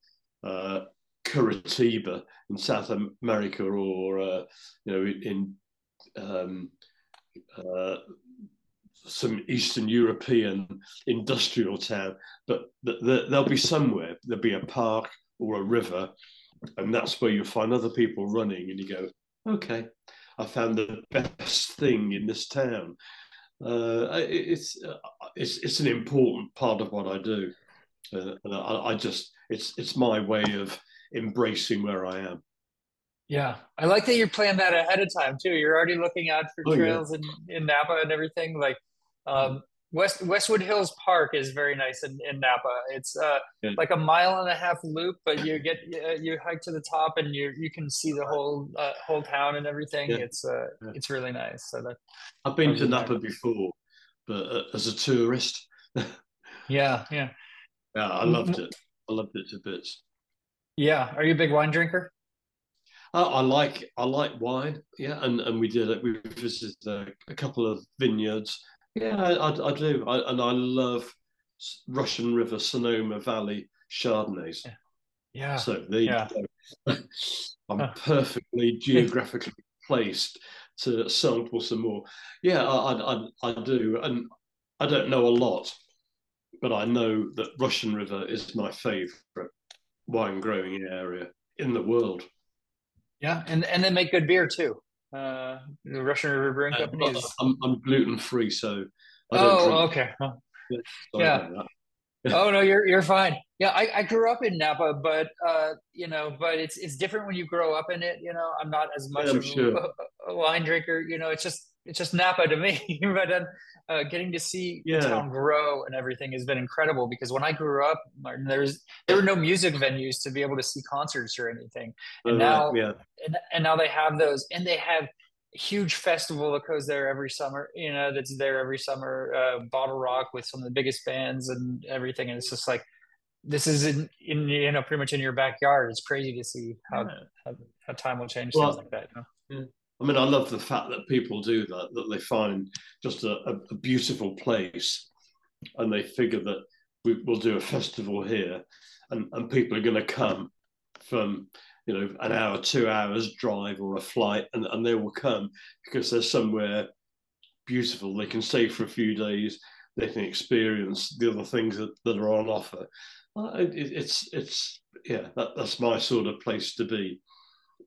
uh, Curitiba in South America, or uh, you know, in um, uh, some Eastern European industrial town. But th th there'll be somewhere, there'll be a park or a river. And that's where you find other people running, and you go, okay, I found the best thing in this town. Uh, it, it's, uh, it's it's an important part of what I do. Uh, and I, I just, it's it's my way of embracing where I am. Yeah. I like that you're planning that ahead of time too. You're already looking out for oh, trails yeah. in, in Napa and everything. Like, um, West Westwood Hills Park is very nice in, in Napa. It's uh, yeah. like a mile and a half loop, but you get uh, you hike to the top and you you can see the whole uh, whole town and everything. Yeah. It's uh, yeah. it's really nice. So that I've been to Napa nice. before, but uh, as a tourist. yeah, yeah, yeah. I loved it. I loved it to bits. Yeah, are you a big wine drinker? Oh, I like I like wine. Yeah, and and we did it. We visited a, a couple of vineyards. Yeah, I, I do, I, and I love Russian River, Sonoma Valley Chardonnays. Yeah, yeah. So there yeah. you go. I'm perfectly geographically placed to sample some more. Yeah, I, I, I do, and I don't know a lot, but I know that Russian River is my favourite wine growing area in the world. Yeah, and and they make good beer too. Uh, the Russian River Brewing Company. Uh, is... I'm, I'm gluten free, so. I don't oh, drink. okay. Huh. Yeah. oh no, you're you're fine. Yeah, I, I grew up in Napa, but uh, you know, but it's it's different when you grow up in it. You know, I'm not as much yeah, of sure. a, a wine drinker. You know, it's just it's just Napa to me. But um, uh, getting to see yeah. the town grow and everything has been incredible. Because when I grew up, Martin, there was there were no music venues to be able to see concerts or anything. And oh, now, yeah. and, and now they have those, and they have a huge festival that goes there every summer. You know, that's there every summer. Uh, Bottle Rock with some of the biggest bands and everything. And it's just like this is in, in you know pretty much in your backyard. It's crazy to see how yeah. how, how time will change well, things like that. You know? Yeah. I mean, I love the fact that people do that, that they find just a, a beautiful place and they figure that we, we'll do a festival here and, and people are going to come from, you know, an hour, two hours drive or a flight and, and they will come because they're somewhere beautiful. They can stay for a few days. They can experience the other things that, that are on offer. It, it's, it's yeah, that, that's my sort of place to be.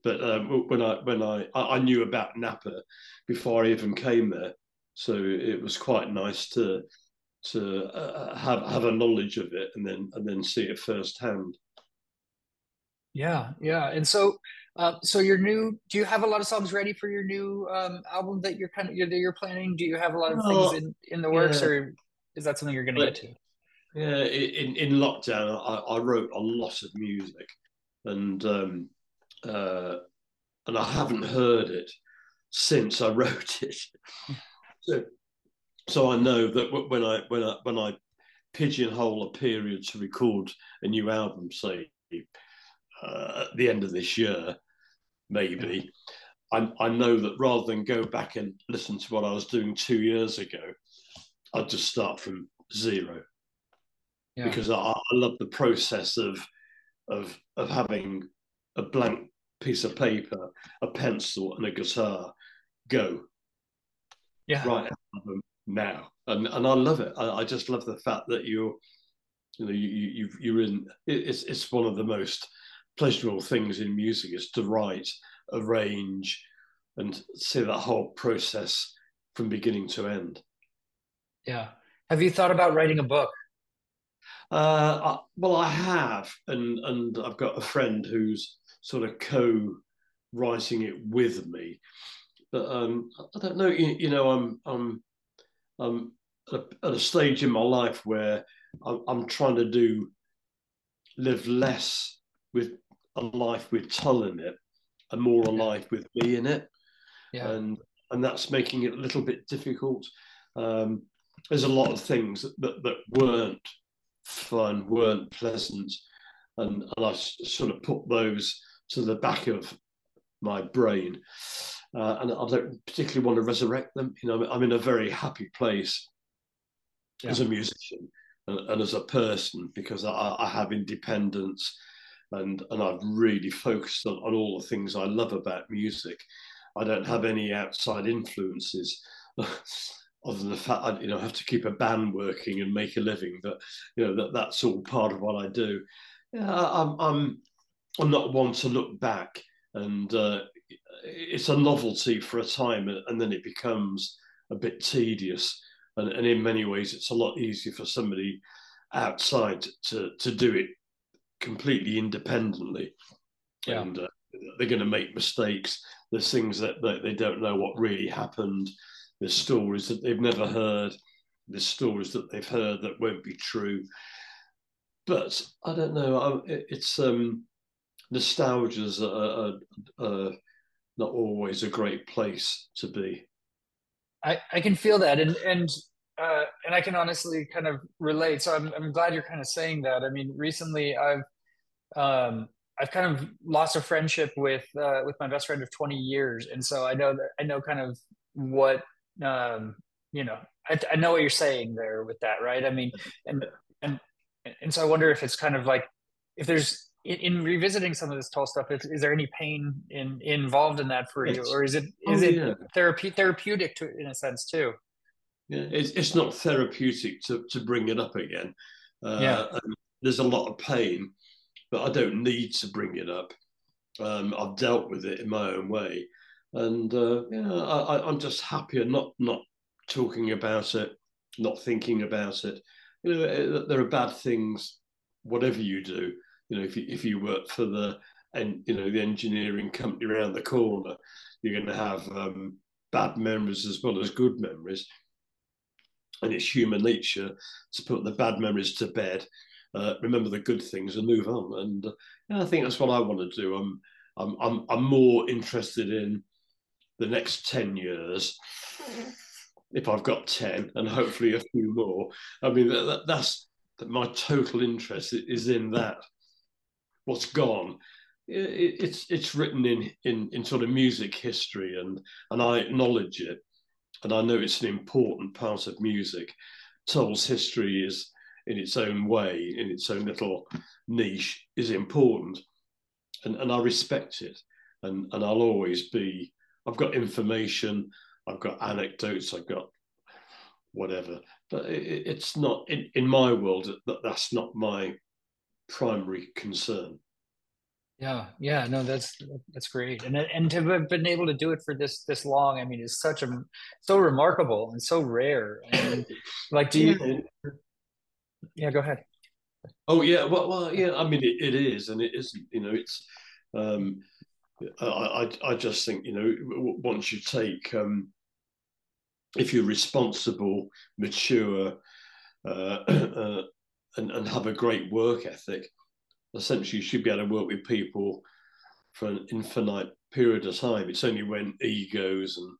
But um, when I when I I knew about Napa before I even came there, so it was quite nice to to uh, have have a knowledge of it and then and then see it firsthand. Yeah, yeah, and so uh, so your new do you have a lot of songs ready for your new um, album that you're kind of you're, that you're planning? Do you have a lot of oh, things in, in the works, yeah. or is that something you're going to get to? Yeah, in in lockdown, I, I wrote a lot of music, and. Um, Uh, and I haven't heard it since I wrote it. so, so I know that when I when I when I pigeonhole a period to record a new album, say uh, at the end of this year, maybe, I I know that rather than go back and listen to what I was doing two years ago, I'd just start from zero yeah. because I, I love the process of of of having. A blank piece of paper, a pencil and a guitar, go. Yeah. Write an album now. And and I love it. I, I just love the fact that you're, you know, you, you, you're in, it's, it's one of the most pleasurable things in music is to write, arrange and see that whole process from beginning to end. Yeah. Have you thought about writing a book? Uh, I, well, I have. And, and I've got a friend who's, sort of co-writing it with me, but um, I don't know. You, you know, I'm I'm I'm at a, at a stage in my life where I'm, I'm trying to do live less with a life with Tull in it, and more a life with me in it, yeah. and and that's making it a little bit difficult. Um, there's a lot of things that, that that weren't fun, weren't pleasant, and and I sort of put those to the back of my brain, uh, and I don't particularly want to resurrect them. You know, I'm in a very happy place yeah. as a musician and, and as a person because I, I have independence, and and I've really focused on, on all the things I love about music. I don't have any outside influences, other than the fact I, you know, I have to keep a band working and make a living. But you know that that's all part of what I do. Yeah, I'm I'm. I'm not one to look back, and uh, it's a novelty for a time, and then it becomes a bit tedious. And, and in many ways, it's a lot easier for somebody outside to to do it completely independently. Yeah. And uh, they're going to make mistakes. There's things that, that they don't know what really happened. There's stories that they've never heard. the stories that they've heard that won't be true. But I don't know. It's um, nostalgia's a, a, a, not always a great place to be. I, I can feel that, and and uh, and I can honestly kind of relate. So I'm I'm glad you're kind of saying that. I mean, recently I've um, I've kind of lost a friendship with uh, with my best friend of twenty years, and so I know that I know kind of what um, you know. I, I know what you're saying there with that, right? I mean, and and. And so I wonder if it's kind of like, if there's, in, in revisiting some of this Tull stuff, is, is there any pain in, involved in that for you? It's, or is it is oh, it yeah. therape- therapeutic to, in a sense too? Yeah, it's, it's not therapeutic to, to bring it up again. Uh, yeah. Um, there's a lot of pain, but I don't need to bring it up. Um, I've dealt with it in my own way. And uh, yeah, I, I, I'm just happier not not talking about it, not thinking about it. You know, there are bad things, whatever you do. You know, if you, if you work for the, and you know, the engineering company around the corner, you're going to have um, bad memories as well as good memories. And it's human nature to put the bad memories to bed, uh, remember the good things, and move on. And, uh, and I think that's what I want to do. I'm, I'm, I'm, I'm more interested in the next ten years. If I've got ten, and hopefully a few more. I mean, that, that's my total interest is in that. What's gone, it, it's it's written in, in in sort of music history, and and I acknowledge it, and I know it's an important part of music. Tull's history is, in its own way, in its own little niche, is important, and and I respect it, and and I'll always be. I've got information. I've got anecdotes, I've got whatever, but it, it's not, in, in my world, that that's not my primary concern. Yeah, yeah, no, that's that's great. And and to have been able to do it for this this long, I mean, is such a, so remarkable and so rare. And like, do you, yeah, go ahead. Oh yeah, well, well yeah, I mean, it, it is, and it isn't, you know, it's, um, I, I I just think, you know, once you take, um, if you're responsible, mature, uh, uh, and, and have a great work ethic, essentially you should be able to work with people for an infinite period of time. It's only when egos and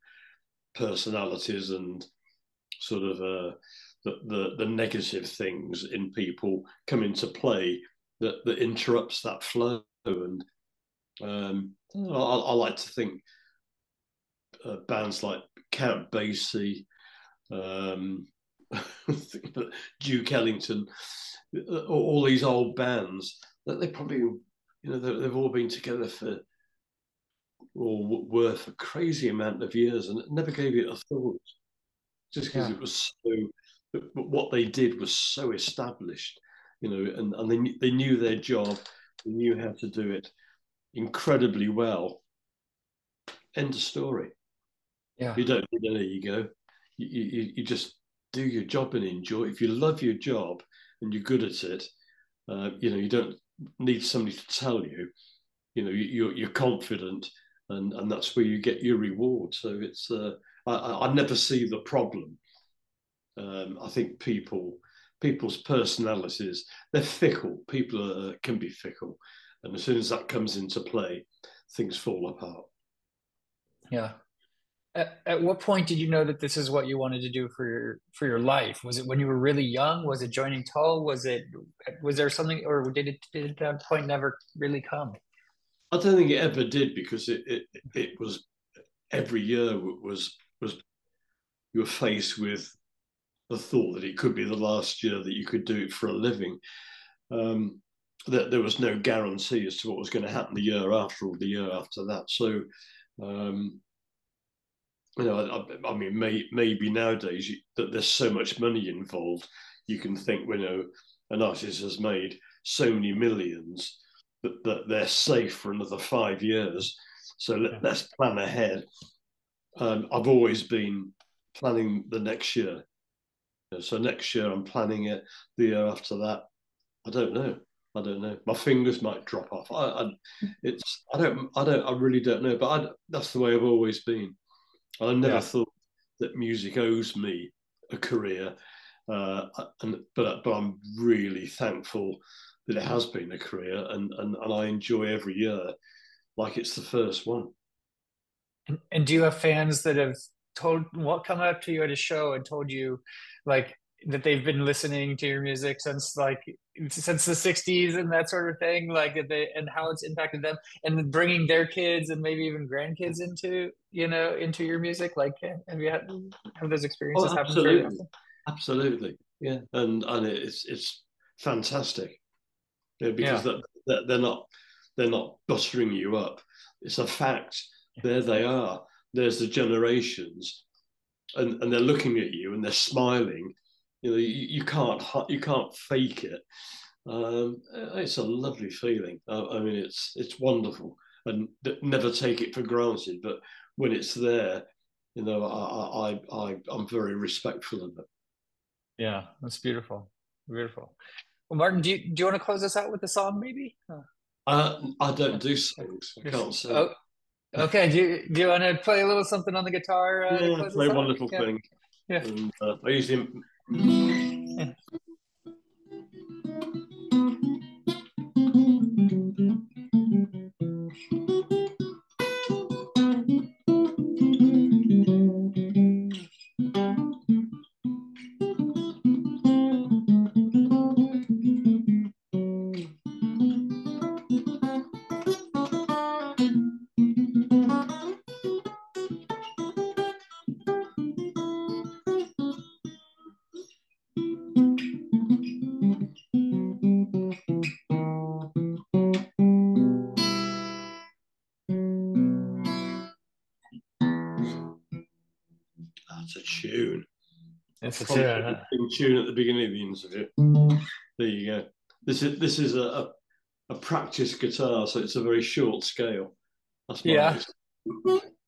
personalities and sort of uh, the, the, the negative things in people come into play that, that interrupts that flow. And Um, I, I like to think uh, bands like Count Basie, um, Duke Ellington, all these old bands that they probably, you know, they've all been together for, or were for, a crazy amount of years, and never gave it a thought, just because yeah. it was so. What they did was so established, you know, and and they they knew their job, they knew how to do it incredibly well. End of story. Yeah, you don't need an ego. You, you you just do your job and enjoy. If you love your job and you're good at it, uh, you know you don't need somebody to tell you. You know you, you're you're confident, and and that's where you get your reward. So it's uh, I I never see the problem. Um, I think people people's personalities, they're fickle. People are, can be fickle. And as soon as that comes into play, things fall apart. Yeah. At, at what point did you know that this is what you wanted to do for your for your life? Was it when you were really young? Was it joining Tull? Was it was there something, or did it did that point never really come? I don't think it ever did, because it it, it was every year was was you were faced with the thought that it could be the last year that you could do it for a living. Um, that there was no guarantee as to what was going to happen the year after or the year after that. So, um, you know, I, I mean, may, maybe nowadays you, that there's so much money involved, you can think, you know, an artist has made so many millions that, that they're safe for another five years. So let, let's plan ahead. Um, I've always been planning the next year. So next year I'm planning it, the year after that, I don't know. I don't know. My fingers might drop off. I, I, it's. I don't. I don't. I really don't know. But I, that's the way I've always been. I never yeah. thought that music owes me a career. Uh, and, but but I'm really thankful that it has been a career, and, and, and I enjoy every year like it's the first one. And, and do you have fans that have told, well, come up to you at a show and told you, like, that they've been listening to your music since like since the sixties and that sort of thing, like they, and how it's impacted them, and bringing their kids and maybe even grandkids into you know into your music? Like, have you had have those experiences oh, happen? Absolutely, absolutely, yeah. And and it's it's fantastic, yeah, because yeah. That, that they're not they're not buttering you up. It's a fact. There they are. There's the generations, and and they're looking at you and they're smiling. You know, you, you can't you can't fake it. Um, it's a lovely feeling. I, I mean, it's it's wonderful, and never take it for granted. But when it's there, you know, I I, I I'm very respectful of it. Yeah, that's beautiful, beautiful. Well, Martin, do you do you want to close us out with a song, maybe? Huh. Uh, I don't do songs. I can't sing. Oh, okay. Do you do you want to play a little something on the guitar? Uh, yeah, play one little yeah. thing. Yeah. And, uh, I usually. Yeah. Tune, tune at the beginning of the interview. There you go. This is this is a a practice guitar, so it's a very short scale. That's yeah.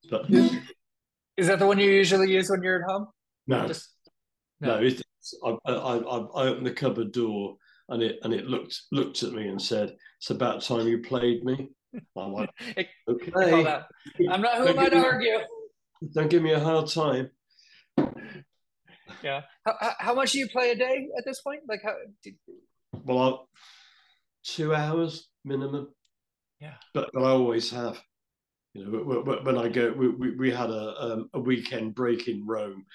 But, is that the one you usually use when you're at home? No, Just, no. no it's, I, I I opened the cupboard door and it and it looked looked at me and said, "It's about time you played me." I'm like, okay. I'm not. Who am I to argue? Don't give me a hard time. Yeah. How, how much do you play a day at this point? Like how? Did... Well, I, two hours minimum. Yeah. But, but I always have. You know, when I go, we we, we had a um, a weekend break in Rome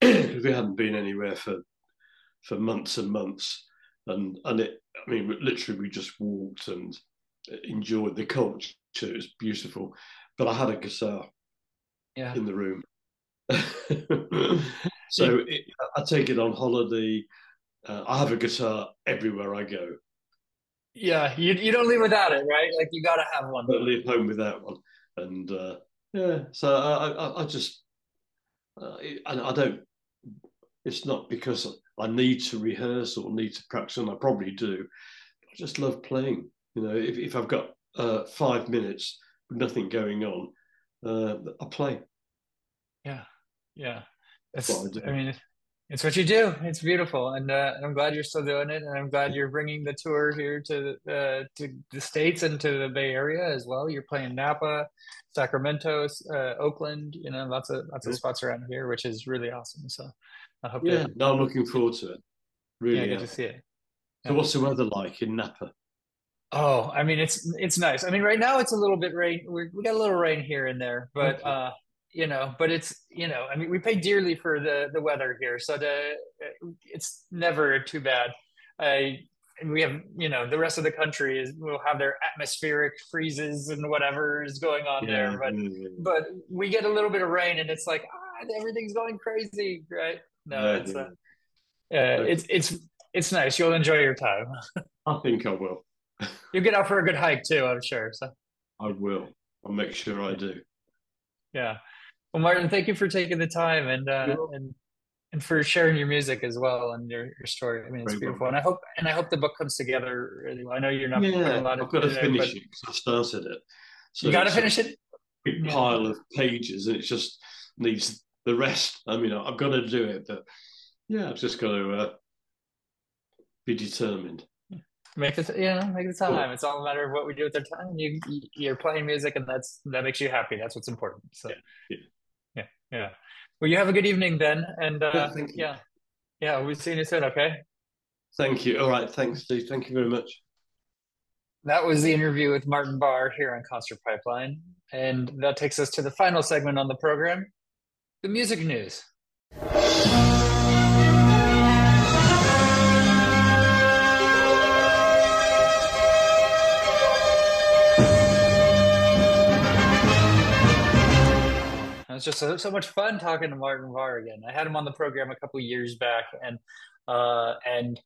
because we hadn't been anywhere for for months and months, and and it. I mean, literally, we just walked and enjoyed the culture. It was beautiful, but I had a guitar. Yeah. In the room. So it, I take it on holiday. Uh, I have a guitar everywhere I go. Yeah, you you don't leave without it, right? Like you got to have one. Don't leave home without one. And uh, yeah, so I I, I just uh, I, I don't. It's not because I need to rehearse or need to practice, and I probably do. I just love playing. You know, if if I've got uh, five minutes with nothing going on, uh, I play. Yeah, yeah. That's, I mean, it's what you do. It's beautiful, and uh, I'm glad you're still doing it, and I'm glad you're bringing the tour here to uh, to the States and to the Bay Area as well. You're playing Napa, Sacramento, uh, Oakland. You know, lots of lots of spots around here, which is really awesome. So, I hope. Yeah, no, I'm looking forward to it. Really, yeah, good to see it. So, yeah. What's the weather like in Napa? Oh, I mean, it's it's nice. I mean, right now it's a little bit rain. We're, we got a little rain here and there, but. Okay. Uh, You know, but it's, you know, I mean, we pay dearly for the, the weather here. So the, it's never too bad. I, and we have, you know, the rest of the country is, will have their atmospheric freezes and whatever is going on yeah, there. But yeah. but we get a little bit of rain and it's like, ah, everything's going crazy, right? No, yeah, it's, yeah. Uh, yeah, okay. it's, it's, it's nice. You'll enjoy your time. I think I will. You'll get out for a good hike too, I'm sure. So I will. I'll make sure I do. Yeah. Well, Martin, thank you for taking the time and uh, sure. and and for sharing your music as well and your, your story. I mean, it's Very beautiful, well. and I hope and I hope the book comes together really well. I know you're not. Yeah, a lot I've got to finish it because I started it. So you got to finish it. Big yeah. pile of pages, and it just needs the rest. I mean, I've got to do it, but yeah, I've just got to uh, be determined. Make the yeah, make the time. Cool. It's all a matter of what we do with our time. You you're playing music, and that's that makes you happy. That's what's important. So. Yeah. Yeah. Yeah. Well, you have a good evening then. And uh, yeah, yeah, Yeah, we'll see you soon, okay? Thank you. All right, thanks, Steve. Thank you very much. That was the interview with Martin Barre here on Concert Pipeline. And that takes us to the final segment on the program, the music news. It's just so, so much fun talking to Martin Barre again. I had him on the program a couple years back, and uh, and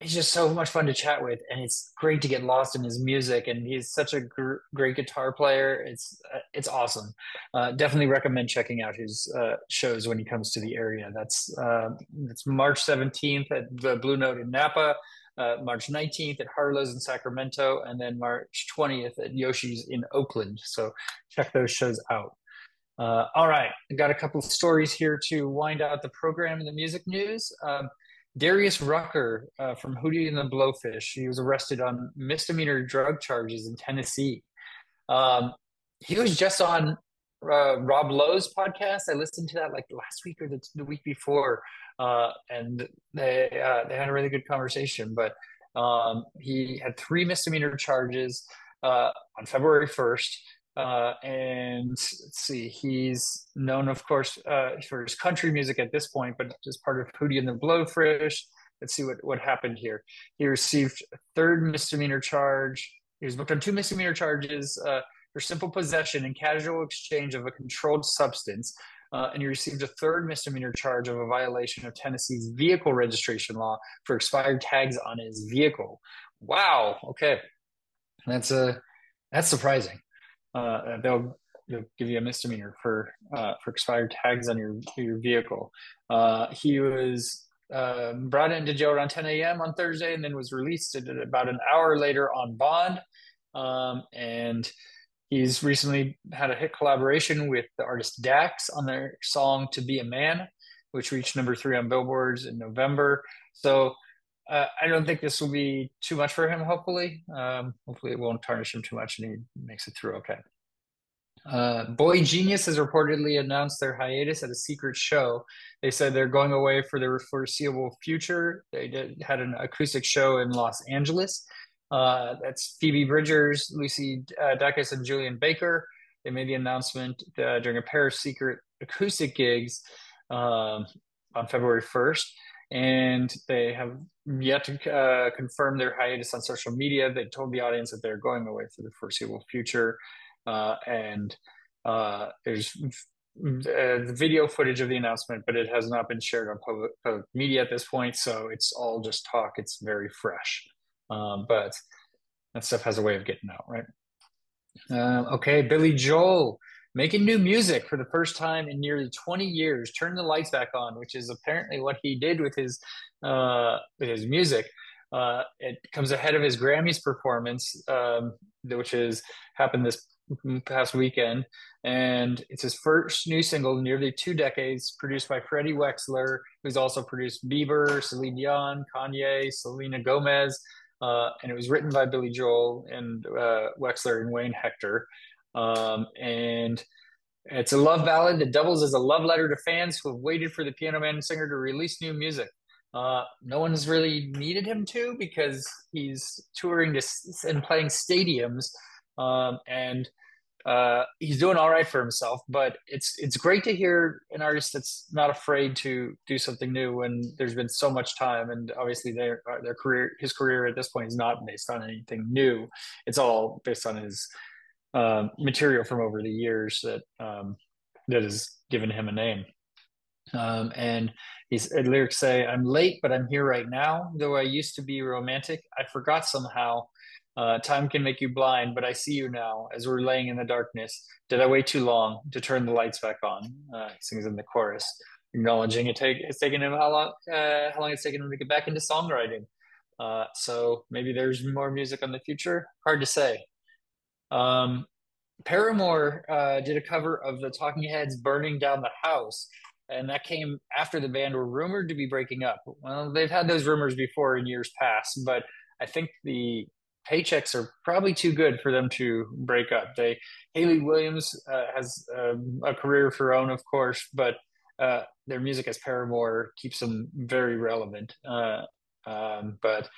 he's just so much fun to chat with. And it's great to get lost in his music. And he's such a gr great guitar player. It's uh, it's awesome. Uh, definitely recommend checking out his uh, shows when he comes to the area. That's uh, that's March seventeenth at the Blue Note in Napa, uh, March nineteenth at Harlow's in Sacramento, and then March twentieth at Yoshi's in Oakland. So check those shows out. Uh, all right, I've got a couple of stories here to wind out the program in the music news. Um, Darius Rucker uh, from Hootie and the Blowfish, he was arrested on misdemeanor drug charges in Tennessee. Um, he was just on uh, Rob Lowe's podcast. I listened to that like last week or the, the week before, uh, and they, uh, they had a really good conversation. But um, he had three misdemeanor charges uh, on February first. Uh, and let's see, he's known, of course, uh, for his country music at this point, but just part of Hootie and the Blowfish. Let's see what, what happened here. He received a third misdemeanor charge. He was booked on two misdemeanor charges uh, for simple possession and casual exchange of a controlled substance. Uh, and he received a third misdemeanor charge of a violation of Tennessee's vehicle registration law for expired tags on his vehicle. Wow. Okay. That's a, that's surprising. Uh, they'll, they'll give you a misdemeanor for uh, for expired tags on your your vehicle. Uh, he was uh, brought into jail around ten A M on Thursday, and then was released about an hour later on bond. Um, and he's recently had a hit collaboration with the artist Dax on their song "To Be a Man," which reached number three on Billboards in November. So Uh, I don't think this will be too much for him, hopefully. Um, hopefully it won't tarnish him too much and he makes it through okay. Uh, Boy Genius has reportedly announced their hiatus at a secret show. They said they're going away for the foreseeable future. They did, had an acoustic show in Los Angeles. Uh, that's Phoebe Bridgers, Lucy uh, Dacus, and Julian Baker. They made the announcement uh, during a pair of secret acoustic gigs um, on February first. And they have yet to uh, confirm their hiatus on social media. They told the audience that they're going away for the foreseeable future. Uh, and uh, there's uh, the video footage of the announcement, but it has not been shared on public, public media at this point. So it's all just talk. It's very fresh. Um, but that stuff has a way of getting out, right? Uh, okay, Billy Joel. Making new music for the first time in nearly twenty years, turn the lights back on, which is apparently what he did with his uh, with his music. Uh, it comes ahead of his Grammys performance, um, which has happened this past weekend, and it's his first new single in nearly two decades, produced by Freddie Wexler, who's also produced Bieber, Celine Dion, Kanye, Selena Gomez, uh, and it was written by Billy Joel and uh, Wexler and Wayne Hector. Um, and it's a love ballad that doubles as a love letter to fans who have waited for the Piano Man singer to release new music. Uh, no one's really needed him to, because he's touring to, and playing stadiums, um, and uh, he's doing all right for himself. But it's it's great to hear an artist that's not afraid to do something new when there's been so much time. And obviously, their their career, his career at this point, is not based on anything new. It's all based on his Uh, material from over the years that um, that has given him a name. Um, and his lyrics say, "I'm late, but I'm here right now. Though I used to be romantic, I forgot somehow. Uh, time can make you blind, but I see you now as we're laying in the darkness. Did I wait too long to turn the lights back on?" Uh, he sings in the chorus, acknowledging it take, it's taken him how long uh, how long it's taken him to get back into songwriting. Uh, so maybe there's more music on the future. Hard to say. Um, Paramore uh, did a cover of the Talking Heads' "Burning Down the House," and that came after the band were rumored to be breaking up. Well, they've had those rumors before in years past, but I think the paychecks are probably too good for them to break up. They Haley Williams uh, has um, a career of her own, of course, but uh, their music as Paramore keeps them very relevant. Uh, um, but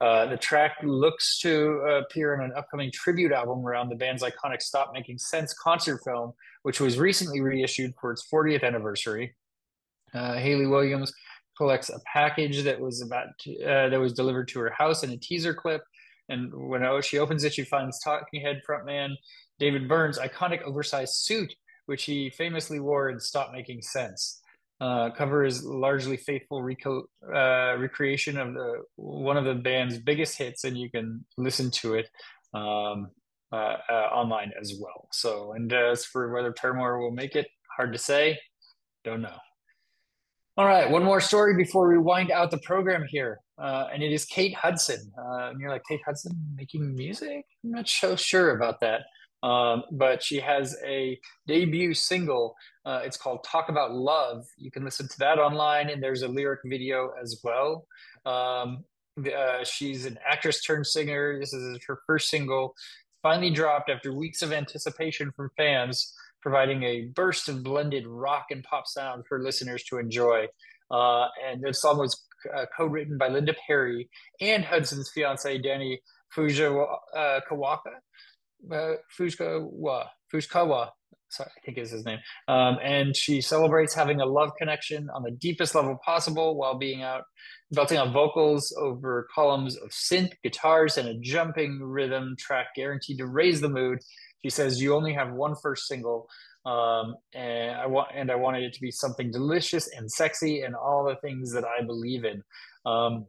uh, the track looks to appear in an upcoming tribute album around the band's iconic Stop Making Sense concert film, which was recently reissued for its fortieth anniversary. Uh, Haley Williams collects a package that was about to, uh, that was delivered to her house in a teaser clip. And when she opens it, she finds Talking Head frontman David Byrne's iconic oversized suit, which he famously wore in Stop Making Sense. Uh, cover is largely faithful reco- uh, recreation of the, one of the band's biggest hits, and you can listen to it um, uh, uh, online as well. So, and uh, as for whether Paramore will make it, hard to say. Don't know. All right, one more story before we wind out the program here. Uh, and it is Kate Hudson. Uh, and you're like, Kate Hudson making music? I'm not so sure about that. Um, but she has a debut single. Uh, it's called Talk About Love. You can listen to that online, and there's a lyric video as well. Um, uh, she's an actress turned singer. This is her first single. Finally dropped after weeks of anticipation from fans, providing a burst of blended rock and pop sound for listeners to enjoy. Uh, and the song was uh, co-written by Linda Perry and Hudson's fiance, Danny Fujiwara, uh, Kawaka, uh, Fujikawa, Fujikawa, sorry, I think is his name. Um, and she celebrates having a love connection on the deepest level possible while being out, belting out vocals over columns of synth guitars and a jumping rhythm track guaranteed to raise the mood. She says, "You only have one first single, um, and I want, and I wanted it to be something delicious and sexy and all the things that I believe in. Um,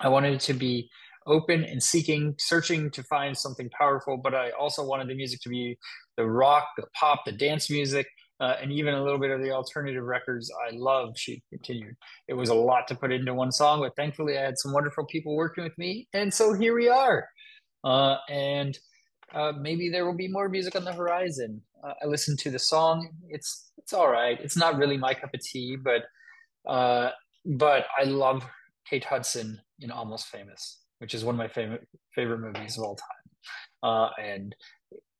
I wanted it to be open and seeking, searching to find something powerful, but I also wanted the music to be the rock, the pop, the dance music, uh, and even a little bit of the alternative records I love," she continued. "It was a lot to put into one song, but thankfully I had some wonderful people working with me, and so here we are." Uh, and... Uh, maybe there will be more music on the horizon. Uh, I listened to the song. It's it's all right. It's not really my cup of tea, but uh, but I love Kate Hudson in Almost Famous, which is one of my favorite favorite movies of all time. Uh, and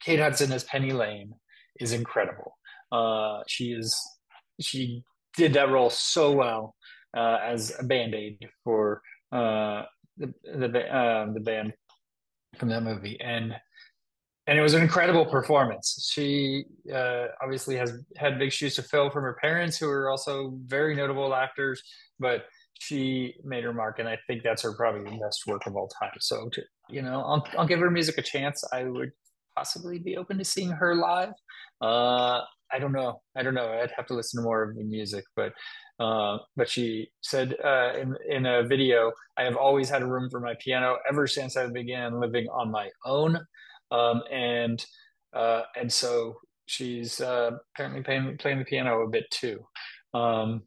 Kate Hudson as Penny Lane is incredible. Uh, she is she did that role so well uh, as a band-aid for uh, the the, uh, the band from that movie. And And it was an incredible performance. She uh, obviously has had big shoes to fill from her parents, who are also very notable actors, but she made her mark, and I think that's her probably best work of all time. So, to, you know, I'll, I'll give her music a chance. I would possibly be open to seeing her live. Uh, I don't know. I don't know. I'd have to listen to more of the music, but uh, but she said uh, in, in a video, "I have always had a room for my piano ever since I began living on my own." Um, and, uh, and so she's, uh, apparently playing, playing the piano a bit too. Um,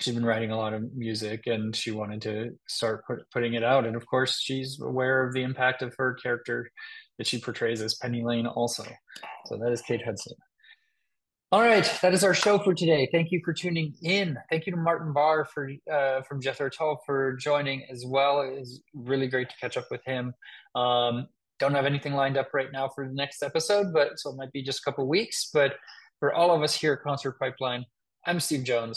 she's been writing a lot of music, and she wanted to start put, putting it out. And of course she's aware of the impact of her character that she portrays as Penny Lane also. So that is Kate Hudson. All right. That is our show for today. Thank you for tuning in. Thank you to Martin Barre for, uh, from Jethro Tull for joining as well. It was really great to catch up with him. Um, Don't have anything lined up right now for the next episode, but so it might be just a couple weeks. But for all of us here at Concert Pipeline, I'm Steve Jones.